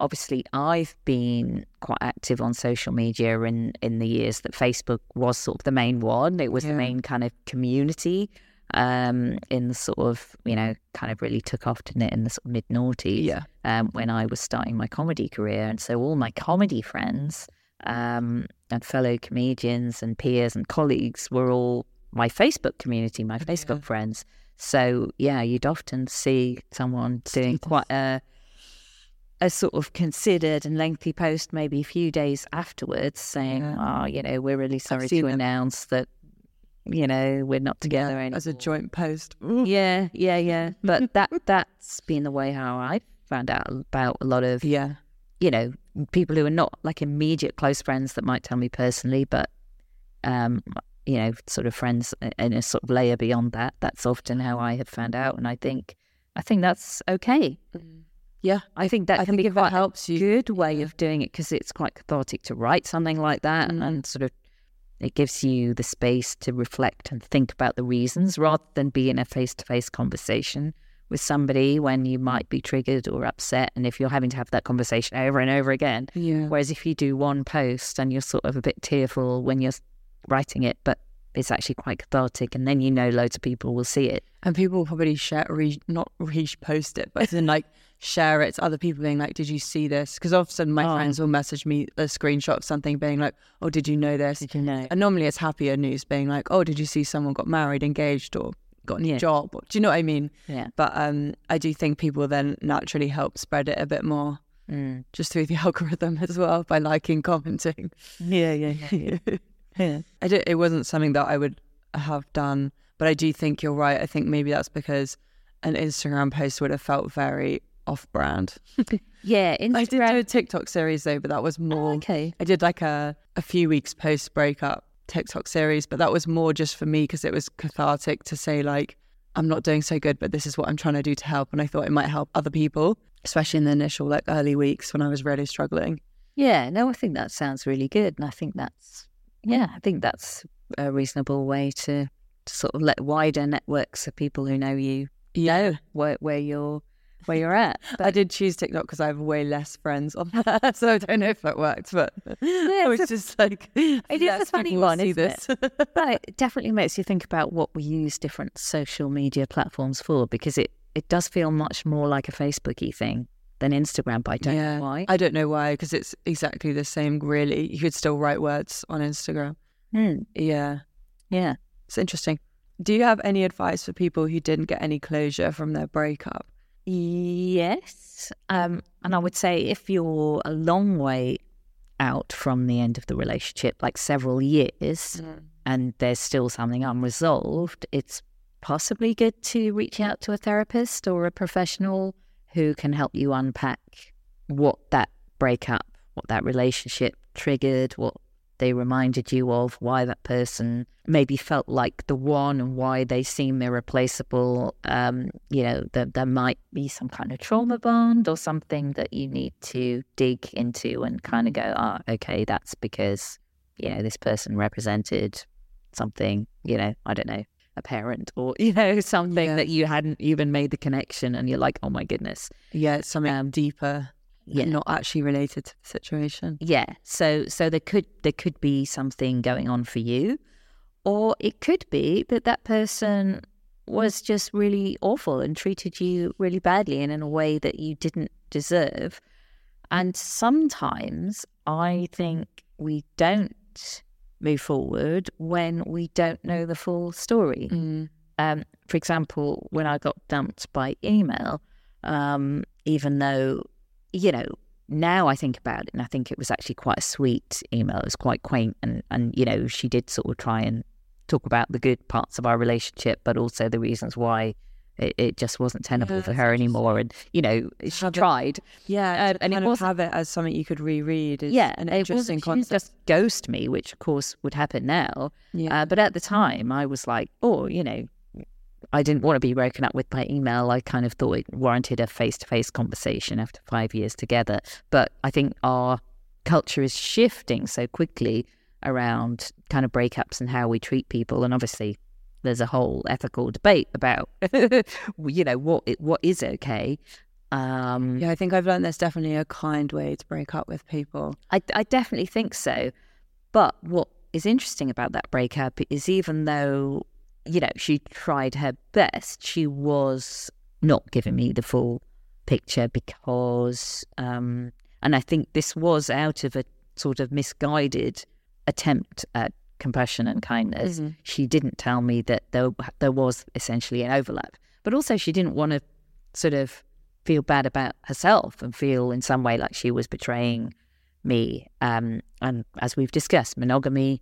obviously, I've been quite active on social media in in the years that Facebook was sort of the main one. It was yeah. the main kind of community. Um, in the sort of, you know, kind of really took off, didn't it, in the sort of mid-noughties yeah. um, when I was starting my comedy career. And so all my comedy friends um, and fellow comedians and peers and colleagues were all my Facebook community, my Facebook yeah. friends. So, yeah, you'd often see someone doing quite a, a sort of considered and lengthy post maybe a few days afterwards saying, yeah. oh, you know, we're really sorry to them. announce that, you know, we're not together yeah, anymore. As a joint post. Ooh. Yeah, yeah, yeah. But that, that's been the way how I found out about a lot of, yeah. you know, people who are not like immediate close friends that might tell me personally, but, um, you know, sort of friends in a sort of layer beyond that. That's often how I have found out. And I think, I think that's okay. Mm. Yeah. I think that I can think be quite helps you. good way yeah. of doing it because it's quite cathartic to write something like that mm. and, and sort of, it gives you the space to reflect and think about the reasons rather than be in a face-to-face conversation with somebody when you might be triggered or upset. And if you're having to have that conversation over and over again, yeah. whereas if you do one post and you're sort of a bit tearful when you're writing it, but it's actually quite cathartic, and then you know loads of people will see it. And people will probably share, re- not repost it, but then like share it to other people being like, did you see this? Because often my oh. friends will message me a screenshot of something being like, oh, did you know this? Did you know? And normally it's happier news being like, oh, did you see someone got married, engaged, or got a yeah. job? Or, do you know what I mean? Yeah. But um, I do think people then naturally help spread it a bit more mm. just through the algorithm as well by liking, commenting. Yeah, yeah, yeah. yeah. Yeah. I don't, it wasn't something that I would have done, but I do think you're right. I think maybe that's because an Instagram post would have felt very off-brand. yeah, Instagram. I did do a TikTok series though, but that was more. Oh, okay. I did like a a few weeks post breakup TikTok series, but that was more just for me because it was cathartic to say like, I'm not doing so good, but this is what I'm trying to do to help, and I thought it might help other people, especially in the initial like early weeks when I was really struggling. Yeah, no, I think that sounds really good, and I think that's. Yeah, I think that's a reasonable way to, to sort of let wider networks of people who know you yeah. know where, where you're where you're at. But I did choose TikTok because I have way less friends on that, so I don't know if that worked. But yeah, I was a, just like, it is a funny one, isn't this. it? But it definitely makes you think about what we use different social media platforms for, because it, it does feel much more like a Facebooky thing than Instagram, but I don't yeah. know why. I don't know why, because it's exactly the same, really. You could still write words on Instagram. Mm. Yeah. Yeah. It's interesting. Do you have any advice for people who didn't get any closure from their breakup? Yes. Um, and I would say if you're a long way out from the end of the relationship, like several years, mm. and there's still something unresolved, it's possibly good to reach out to a therapist or a professional who can help you unpack what that breakup, what that relationship triggered, what they reminded you of, why that person maybe felt like the one and why they seem irreplaceable. Um, you know, there, there might be some kind of trauma bond or something that you need to dig into and kind of go, ah, oh, okay, that's because, you know, this person represented something, you know, I don't know, a parent or, you know, something yeah. that you hadn't even made the connection, and you're like, oh my goodness. Yeah, it's something um, deeper, yeah. not actually related to the situation. Yeah, so so there could there could be something going on for you, or it could be that that person was just really awful and treated you really badly and in a way that you didn't deserve. And sometimes I think we don't move forward when we don't know the full story. Mm. Um, for example, when I got dumped by email, um, even though, you know, now I think about it and I think it was actually quite a sweet email. It was quite quaint. And, and you know, she did sort of try and talk about the good parts of our relationship, but also the reasons why it, it just wasn't tenable yeah, for her anymore. And, you know, she tried. It, yeah. Um, and it was have it as something you could reread. Is yeah. An interesting concept. She just ghost me, which of course would happen now. Yeah. Uh, but at the time I was like, oh, you know, I didn't want to be broken up with by email. I kind of thought it warranted a face-to-face conversation after five years together. But I think our culture is shifting so quickly around kind of breakups and how we treat people. And obviously there's a whole ethical debate about, you know, what what is okay. Um, yeah, I think I've learned there's definitely a kind way to break up with people. I, I definitely think so. But what is interesting about that breakup is even though, you know, she tried her best, she was not giving me the full picture because, um, and I think this was out of a sort of misguided attempt at compassion and kindness. Mm-hmm. She didn't tell me that there there was essentially an overlap, but also she didn't want to sort of feel bad about herself and feel in some way like she was betraying me. Um, and as we've discussed, monogamy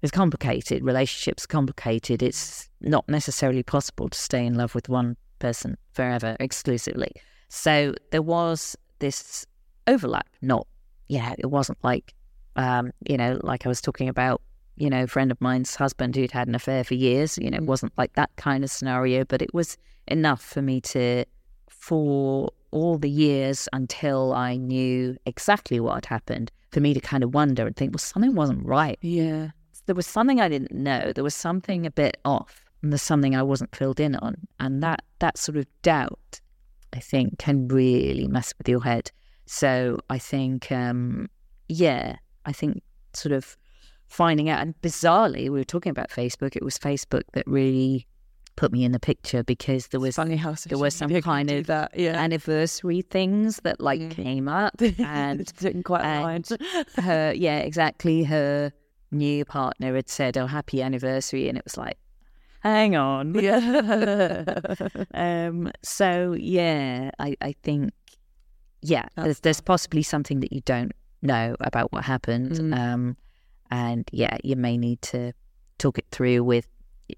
is complicated. Relationships are complicated. It's not necessarily possible to stay in love with one person forever exclusively. So there was this overlap. Not, yeah, it wasn't like, um, you know, like I was talking about, you know, a friend of mine's husband who'd had an affair for years, you know, it wasn't like that kind of scenario, but it was enough for me to, for all the years until I knew exactly what had happened, for me to kind of wonder and think, well, something wasn't right. Yeah. There was something I didn't know. There was something a bit off and there's something I wasn't filled in on. And that, that sort of doubt, I think, can really mess with your head. So I think, um, yeah, I think sort of finding out, and bizarrely, we were talking about Facebook, it was Facebook that really put me in the picture because there was funny how there was some kind of that, yeah. anniversary things that like mm. came up and didn't quite and her yeah exactly her new partner had said, oh, happy anniversary, and it was like, hang on. Yeah. um so yeah I, I think yeah That's there's, there's possibly something that you don't know about what happened. Mm. um And yeah, you may need to talk it through with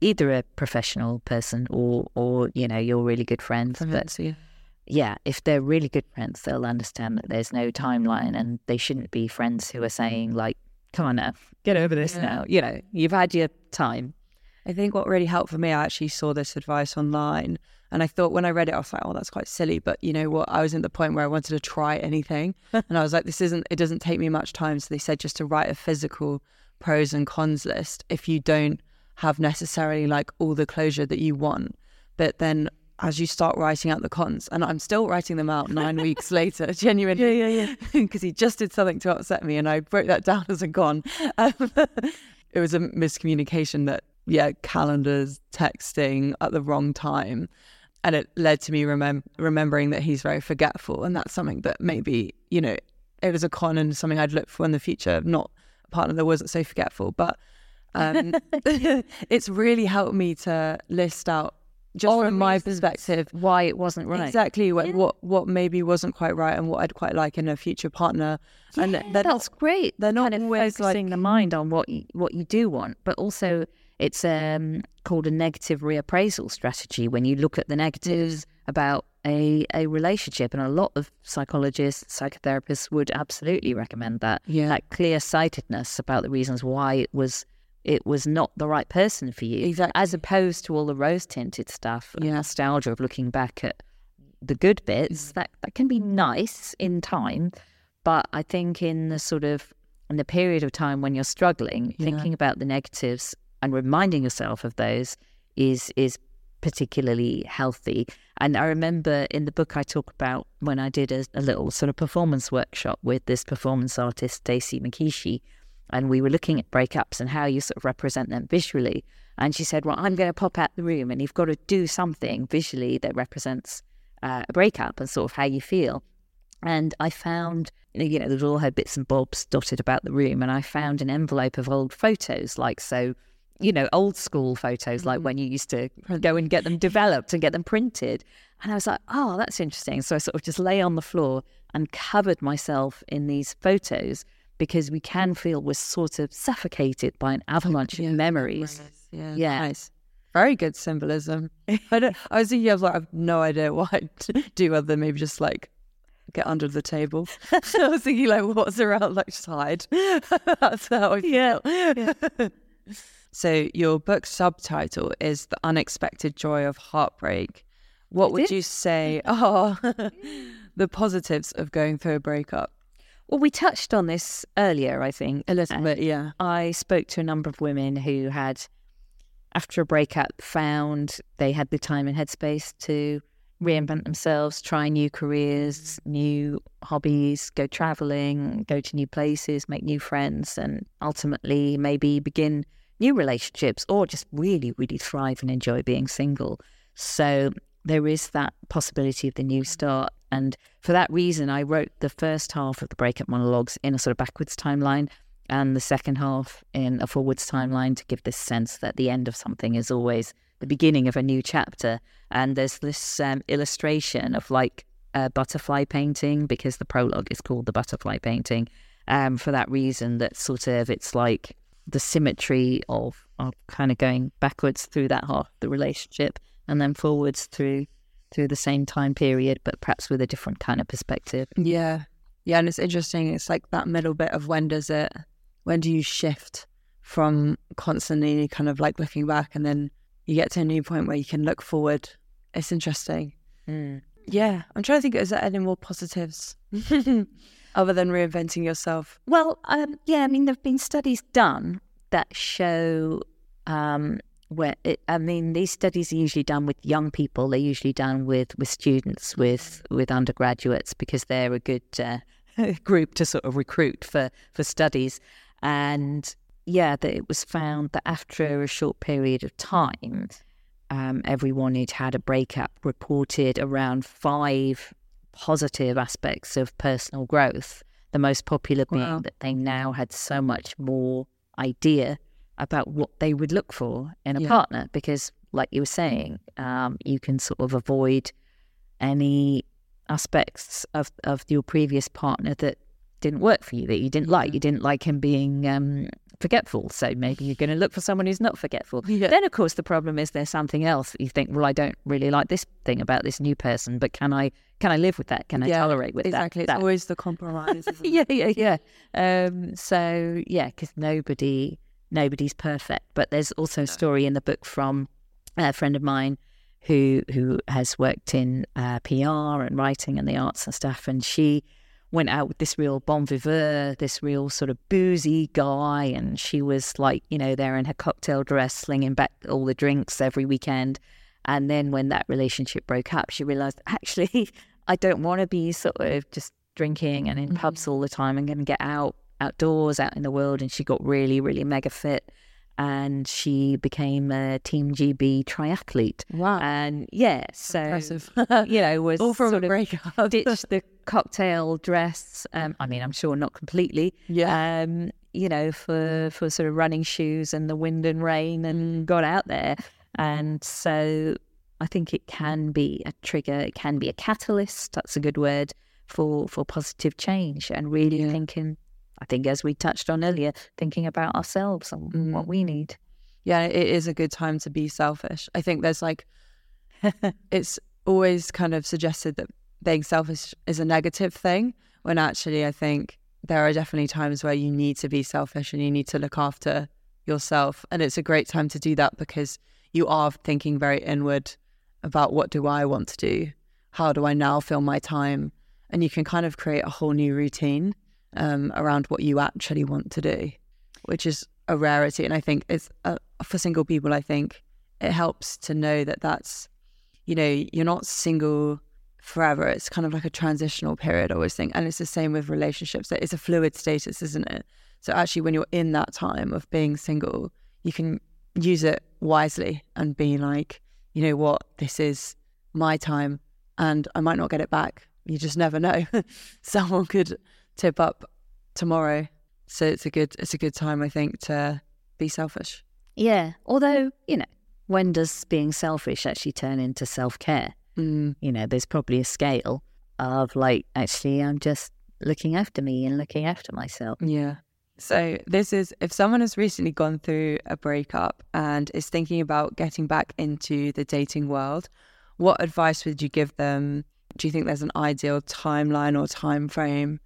either a professional person or, or you know, your really good friends. Perhaps, but yeah. yeah, if they're really good friends, they'll understand that there's no timeline and they shouldn't be friends who are saying like, come on now, get over this yeah. now. You know, you've had your time. I think what really helped for me, I actually saw this advice online and I thought when I read it, I was like, oh, that's quite silly. But you know what? I was at the point where I wanted to try anything and I was like, this isn't, it doesn't take me much time. So they said just to write a physical pros and cons list if you don't have necessarily like all the closure that you want. But then as you start writing out the cons, and I'm still writing them out nine weeks later, genuinely. Yeah, yeah, yeah. Because he just did something to upset me and I broke that down as a con. Um, it was a miscommunication that, yeah, calendars, texting at the wrong time. And it led to me remem- remembering that he's very forgetful. And that's something that maybe, you know, it was a con and something I'd look for in the future, not a partner that wasn't so forgetful. But um, it's really helped me to list out, just all from my perspective, why it wasn't right. Exactly. What, yeah. what what maybe wasn't quite right and what I'd quite like in a future partner. Yeah, and that's not, great. They're not kind always of focusing like, the mind on what you, what you do want, but also... It's um, called a negative reappraisal strategy when you look at the negatives about a, a relationship. And a lot of psychologists, psychotherapists would absolutely recommend that. Yeah. That clear-sightedness about the reasons why it was it was not the right person for you. Exactly. As opposed to all the rose-tinted stuff, yeah. nostalgia of looking back at the good bits. That, that can be nice in time, but I think in the sort of, in the period of time when you're struggling, yeah. thinking about the negatives and reminding yourself of those is is particularly healthy. And I remember in the book I talk about when I did a, a little sort of performance workshop with this performance artist, Stacey Makishi, and we were looking at breakups and how you sort of represent them visually. And she said, well, I'm going to pop out the room and you've got to do something visually that represents uh, a breakup and sort of how you feel. And I found, you know, there's all her bits and bobs dotted about the room. And I found an envelope of old photos, like, so, you know, old school photos, mm-hmm. like when you used to go and get them developed and get them printed. And I was like, oh, that's interesting. So I sort of just lay on the floor and covered myself in these photos, because we can feel we're sort of suffocated by an avalanche yeah. of memories. Yeah, yeah. Nice. Very good symbolism. I don't, I was thinking, I was like, I have no idea what I'd do other than maybe just like get under the table. So I was thinking, like, what's around, like, just hide. That's how I feel. Yeah. yeah. So your book's subtitle is The Unexpected Joy of Heartbreak. What would you say are the positives of going through a breakup? Well, we touched on this earlier, I think. A little bit, yeah. I spoke to a number of women who had, after a breakup, found they had the time and headspace to reinvent themselves, try new careers, new hobbies, go travelling, go to new places, make new friends, and ultimately maybe begin new relationships or just really, really thrive and enjoy being single. So there is that possibility of the new start. And for that reason, I wrote the first half of the Breakup Monologues in a sort of backwards timeline and the second half in a forwards timeline to give this sense that the end of something is always the beginning of a new chapter. And there's this um, illustration of like a butterfly painting, because the prologue is called The Butterfly Painting. Um, for that reason, that sort of it's like the symmetry of, of kind of going backwards through that half of the relationship and then forwards through through the same time period, but perhaps with a different kind of perspective. Yeah. Yeah, and it's interesting. It's like that middle bit of when does it, when do you shift from constantly kind of like looking back and then you get to a new point where you can look forward. It's interesting. Mm. Yeah. I'm trying to think, is there any more positives other than reinventing yourself? Well, um, yeah, I mean, there have been studies done that show... Um, Where it, I mean, these studies are usually done with young people. They're usually done with, with students, with with undergraduates, because they're a good uh, group to sort of recruit for, for studies. And yeah, that it was found that after a short period of time, um, everyone who'd had a breakup reported around five positive aspects of personal growth. The most popular being wow. that they now had so much more idea about what they would look for in a yeah. partner, because like you were saying, um, you can sort of avoid any aspects of, of your previous partner that didn't work for you, that you didn't like. You didn't like him being um, forgetful, so maybe you're going to look for someone who's not forgetful. Yeah. Then, of course, the problem is there's something else that you think, well, I don't really like this thing about this new person, but can I can I live with that? Can I yeah, tolerate with exactly. that? Exactly, it's that. Always the compromise, isn't it? Yeah, yeah, yeah. Um, so, yeah, because nobody... Nobody's perfect, but there's also a story in the book from a friend of mine who who has worked in uh, P R and writing and the arts and stuff, and she went out with this real bon viveur, this real sort of boozy guy, and she was like, you know, there in her cocktail dress, slinging back all the drinks every weekend. And then when that relationship broke up, she realised, actually, I don't want to be sort of just drinking and in mm-hmm. pubs all the time. I'm going to get out. outdoors, out in the world. And she got really, really mega fit, and she became a Team G B triathlete. Wow. And yeah, so impressive. You know, was all from sort a breakup. Ditched the cocktail dress, um, I mean, I'm sure not completely, yeah, um, you know, for, for sort of running shoes and the wind and rain, and mm. got out there. And so I think it can be a trigger, it can be a catalyst, that's a good word, for, for positive change, and really yeah. thinking I think, as we touched on earlier, thinking about ourselves and mm. what we need. Yeah, it is a good time to be selfish. I think there's like, it's always kind of suggested that being selfish is a negative thing, when actually I think there are definitely times where you need to be selfish and you need to look after yourself. And it's a great time to do that, because you are thinking very inward about, what do I want to do? How do I now fill my time? And you can kind of create a whole new routine Um, around what you actually want to do, which is a rarity. And I think it's uh, for single people, I think it helps to know that that's, you know, you're not single forever. It's kind of like a transitional period, I always think. And it's the same with relationships. It's a fluid status, isn't it? So actually, when you're in that time of being single, you can use it wisely and be like, you know what, this is my time and I might not get it back. You just never know. Someone could tip up tomorrow. So it's a good, it's a good time, I think, to be selfish. Yeah. Although, you know, when does being selfish actually turn into self-care? Mm. You know, there's probably a scale of like, actually, I'm just looking after me and looking after myself. Yeah. So this is, if someone has recently gone through a breakup and is thinking about getting back into the dating world, what advice would you give them? Do you think there's an ideal timeline or time frame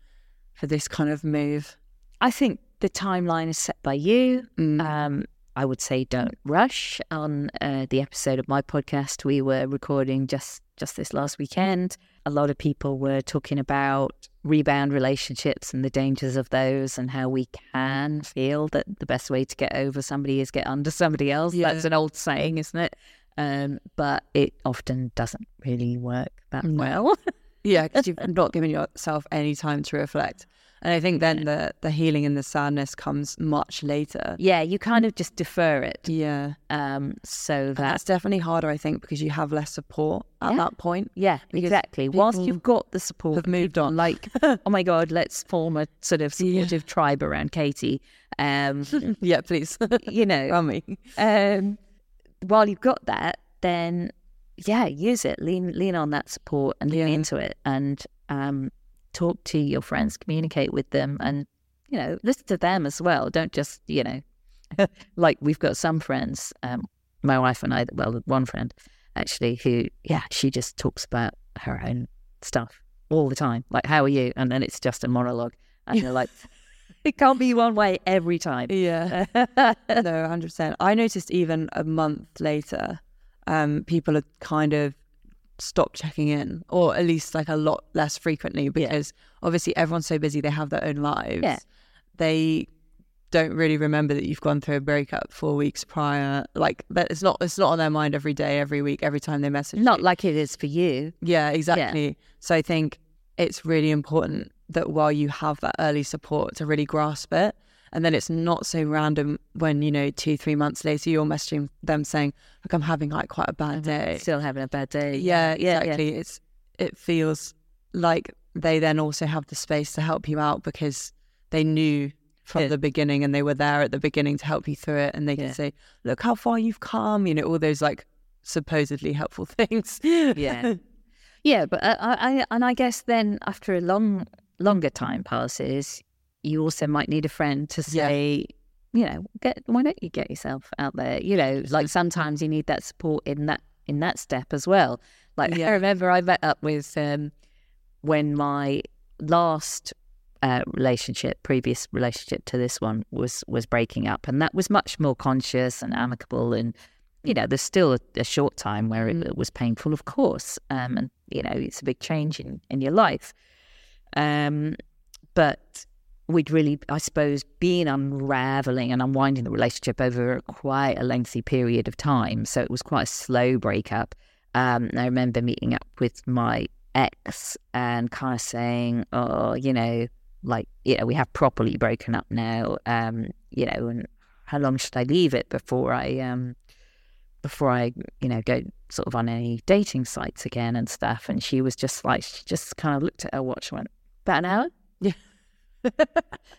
for this kind of move? I think the timeline is set by you. Mm. Um, I would say don't rush. On uh, the episode of my podcast we were recording just, just this last weekend, a lot of people were talking about rebound relationships and the dangers of those and how we can feel that the best way to get over somebody is get under somebody else. Yeah. That's an old saying, isn't it? Um, but it often doesn't really work that no. well. Yeah, because you've not given yourself any time to reflect. And I think then the, the healing and the sadness comes much later. Yeah, you kind of just defer it. Yeah. Um. So that... that's definitely harder, I think, because you have less support at yeah. that point. Yeah, exactly. Whilst you've got the support... have moved on. Like, oh my God, let's form a sort of supportive yeah. tribe around Katie. Um. Yeah, please. You know. I mean. Um. While you've got that, then, yeah, use it. Lean, lean on that support and lean yeah. into it. And... um. talk to your friends, communicate with them, and, you know, listen to them as well. Don't just, you know, like we've got some friends, um, my wife and I, well, one friend actually who, yeah, she just talks about her own stuff all the time. Like, how are you? And then it's just a monologue. And you're like, it can't be one way every time. Yeah. No, one hundred percent. I noticed even a month later, um, people are kind of stop checking in, or at least like a lot less frequently, because yeah. obviously everyone's so busy, they have their own lives. Yeah. They don't really remember that you've gone through a breakup four weeks prior. Like, that it's not it's not on their mind every day, every week, every time they message. Not you. Like it is for you. Yeah, exactly. Yeah. So I think it's really important that while you have that early support to really grasp it, and then it's not so random when, you know, two, three months later, you're messaging them saying, look, I'm having like quite a bad day. Still having a bad day. Yeah, yeah exactly. Yeah. It's It feels like they then also have the space to help you out, because they knew from yeah. the beginning, and they were there at the beginning to help you through it. And they can yeah. say, look how far you've come, you know, all those like supposedly helpful things. Yeah. Yeah. But uh, I, and I guess then after a long, longer time passes, you also might need a friend to say, yeah. you know, get, why don't you get yourself out there? You know, like sometimes you need that support in that in that step as well. Like yeah. I remember I met up with um, when my last uh, relationship, previous relationship to this one, was was breaking up, and that was much more conscious and amicable. And you know, there's still a, a short time where it, it was painful, of course, um, and you know, it's a big change in in your life, um, but. We'd really, I suppose, been unravelling and unwinding the relationship over quite a lengthy period of time. So it was quite a slow breakup. Um, I remember meeting up with my ex and kind of saying, oh, you know, like, you know, we have properly broken up now, um, you know, and how long should I leave it before I, um, before I, you know, go sort of on any dating sites again and stuff. And she was just like, she just kind of looked at her watch and went, about an hour? Yeah.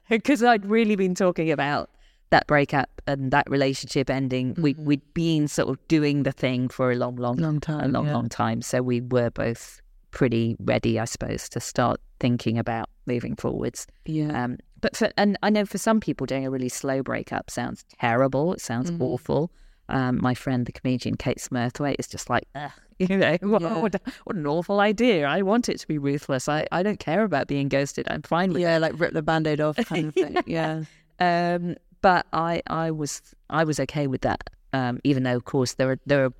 Because I'd really been talking about that breakup and that relationship ending. Mm-hmm. we, we'd been sort of doing the thing for a long long, long time a long yeah. long time, so we were both pretty ready, I suppose, to start thinking about moving forwards. Yeah. Um, but for, and I know for some people doing a really slow breakup sounds terrible, it sounds mm-hmm. awful. Um, my friend the comedian Kate Smurthwaite is just like, ugh, you know, what, yeah. what, what an awful idea. I want it to be ruthless. I, I don't care about being ghosted. I'm fine with yeah, it. Yeah, like rip the Band-Aid off kind of thing. Yeah. Um, but I, I was I was okay with that, um, even though, of course, there are, there are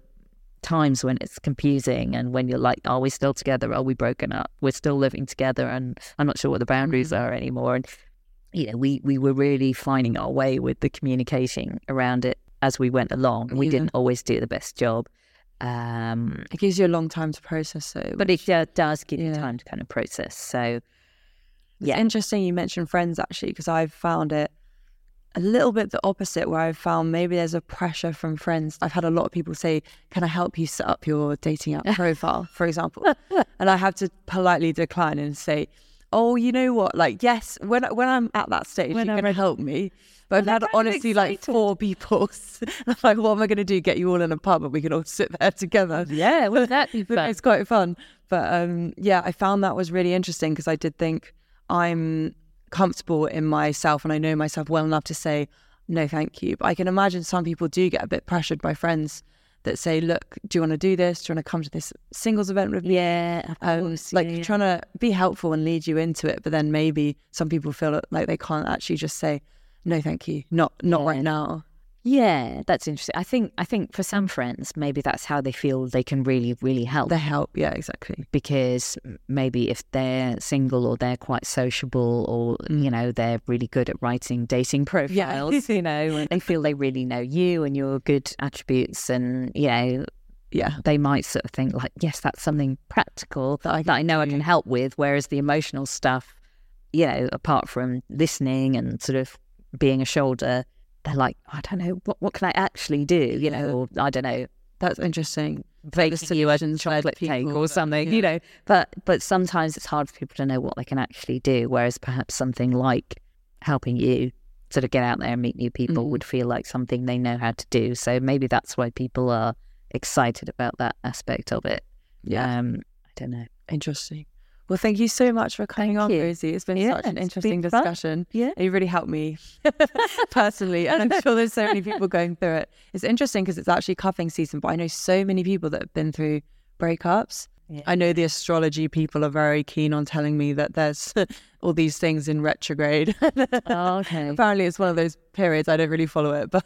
times when it's confusing and when you're like, are we still together? Are we broken up? We're still living together and I'm not sure what the boundaries mm-hmm. are anymore. And, you know, we, we were really finding our way with the communication around it as we went along. We yeah. didn't always do the best job. Um, it gives you a long time to process it. But it uh, does give yeah. you time to kind of process. So, yeah. It's interesting you mentioned friends, actually, because I've found it a little bit the opposite, where I've found maybe there's a pressure from friends. I've had a lot of people say, can I help you set up your dating app profile, for example? And I have to politely decline and say, oh, you know what? Like, yes, when when I'm at that stage, when you I'm can help me. But I've had honestly excited. like four people. I'm like, what am I going to do? Get you all in a pub and we can all sit there together. Yeah, well, that be fun? It's quite fun. But um, yeah, I found that was really interesting because I did think I'm comfortable in myself and I know myself well enough to say, no, thank you. But I can imagine some people do get a bit pressured by friends that say, look, do you want to do this? Do you want to come to this singles event with me? Yeah, of um, course. Like yeah, trying to be helpful and lead you into it. But then maybe some people feel like they can't actually just say, no, thank you. Not not yeah. right now. Yeah, that's interesting. I think I think for some friends, maybe that's how they feel they can really, really help. They help, yeah, exactly. Because maybe if they're single or they're quite sociable or, mm. you know, they're really good at writing dating profiles, yeah. you know, and they feel they really know you and your good attributes and, you know, yeah, they might sort of think like, yes, that's something practical that I, that I know do. I can help with. Whereas the emotional stuff, you know, apart from listening and sort of being a shoulder, they're like, I don't know, what what can I actually do? You know, yeah. or I don't know. That's interesting. Bake solutions, chocolate cake or something, yeah. you know. But but sometimes it's hard for people to know what they can actually do, whereas perhaps something like helping you sort of get out there and meet new people mm. would feel like something they know how to do. So maybe that's why people are excited about that aspect of it. Yeah. Um, I don't know. Interesting. Well, thank you so much for coming thank on, you. Rosie. It's been yeah, such an interesting discussion. Yeah. It really helped me personally. And I'm sure there's so many people going through it. It's interesting because it's actually cuffing season, but I know so many people that have been through breakups. Yeah. I know the astrology people are very keen on telling me that there's all these things in retrograde. Oh, okay. Apparently it's one of those periods. I don't really follow it. But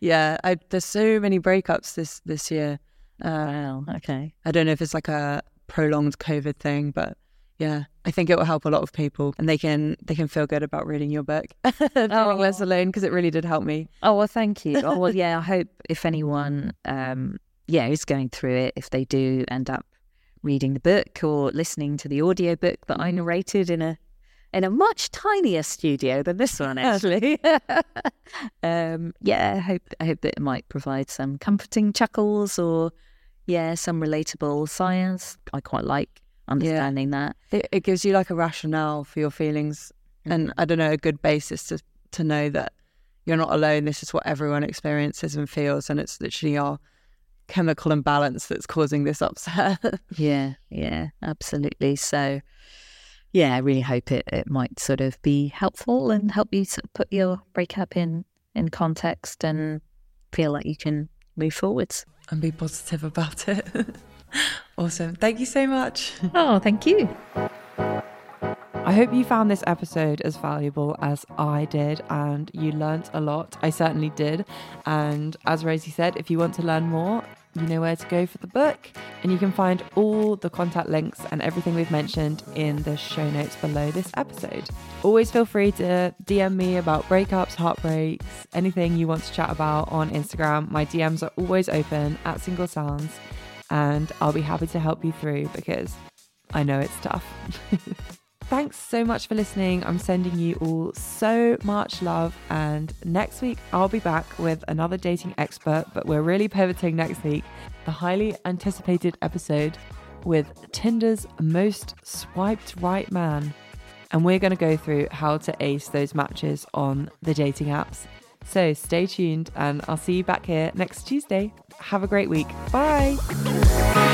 yeah, I, there's so many breakups this, this year. Uh, wow. Okay. I don't know if it's like a prolonged COVID thing, but... yeah, I think it will help a lot of people and they can they can feel good about reading your book. Oh, less alone, because it really did help me. Oh, well, thank you. Oh, well, yeah, I hope if anyone, um, yeah, who's going through it, if they do end up reading the book or listening to the audio book that I narrated in a in a much tinier studio than this one, actually. um, yeah, I hope, I hope that it might provide some comforting chuckles or, yeah, some relatable science. I quite like understanding yeah. that it, it gives you like a rationale for your feelings mm-hmm. and I don't know, a good basis to to know that you're not alone. This is what everyone experiences and feels, and it's literally our chemical imbalance that's causing this upset. yeah yeah absolutely. So yeah, I really hope it, it might sort of be helpful and help you sort of put your breakup in in context and feel like you can move forwards and be positive about it. Awesome. Thank you so much. Oh, thank you. I hope you found this episode as valuable as I did and you learnt a lot. I certainly did. And as Rosie said, if you want to learn more, you know where to go for the book, and you can find all the contact links and everything we've mentioned in the show notes below this episode. Always feel free to D M me about breakups, heartbreaks, anything you want to chat about on Instagram. My D Ms are always open at Single Sounds. And I'll be happy to help you through because I know it's tough. Thanks so much for listening. I'm sending you all so much love. And next week, I'll be back with another dating expert, but we're really pivoting next week. The highly anticipated episode with Tinder's most swiped right man. And we're going to go through how to ace those matches on the dating apps. So stay tuned and I'll see you back here next Tuesday. Have a great week. Bye.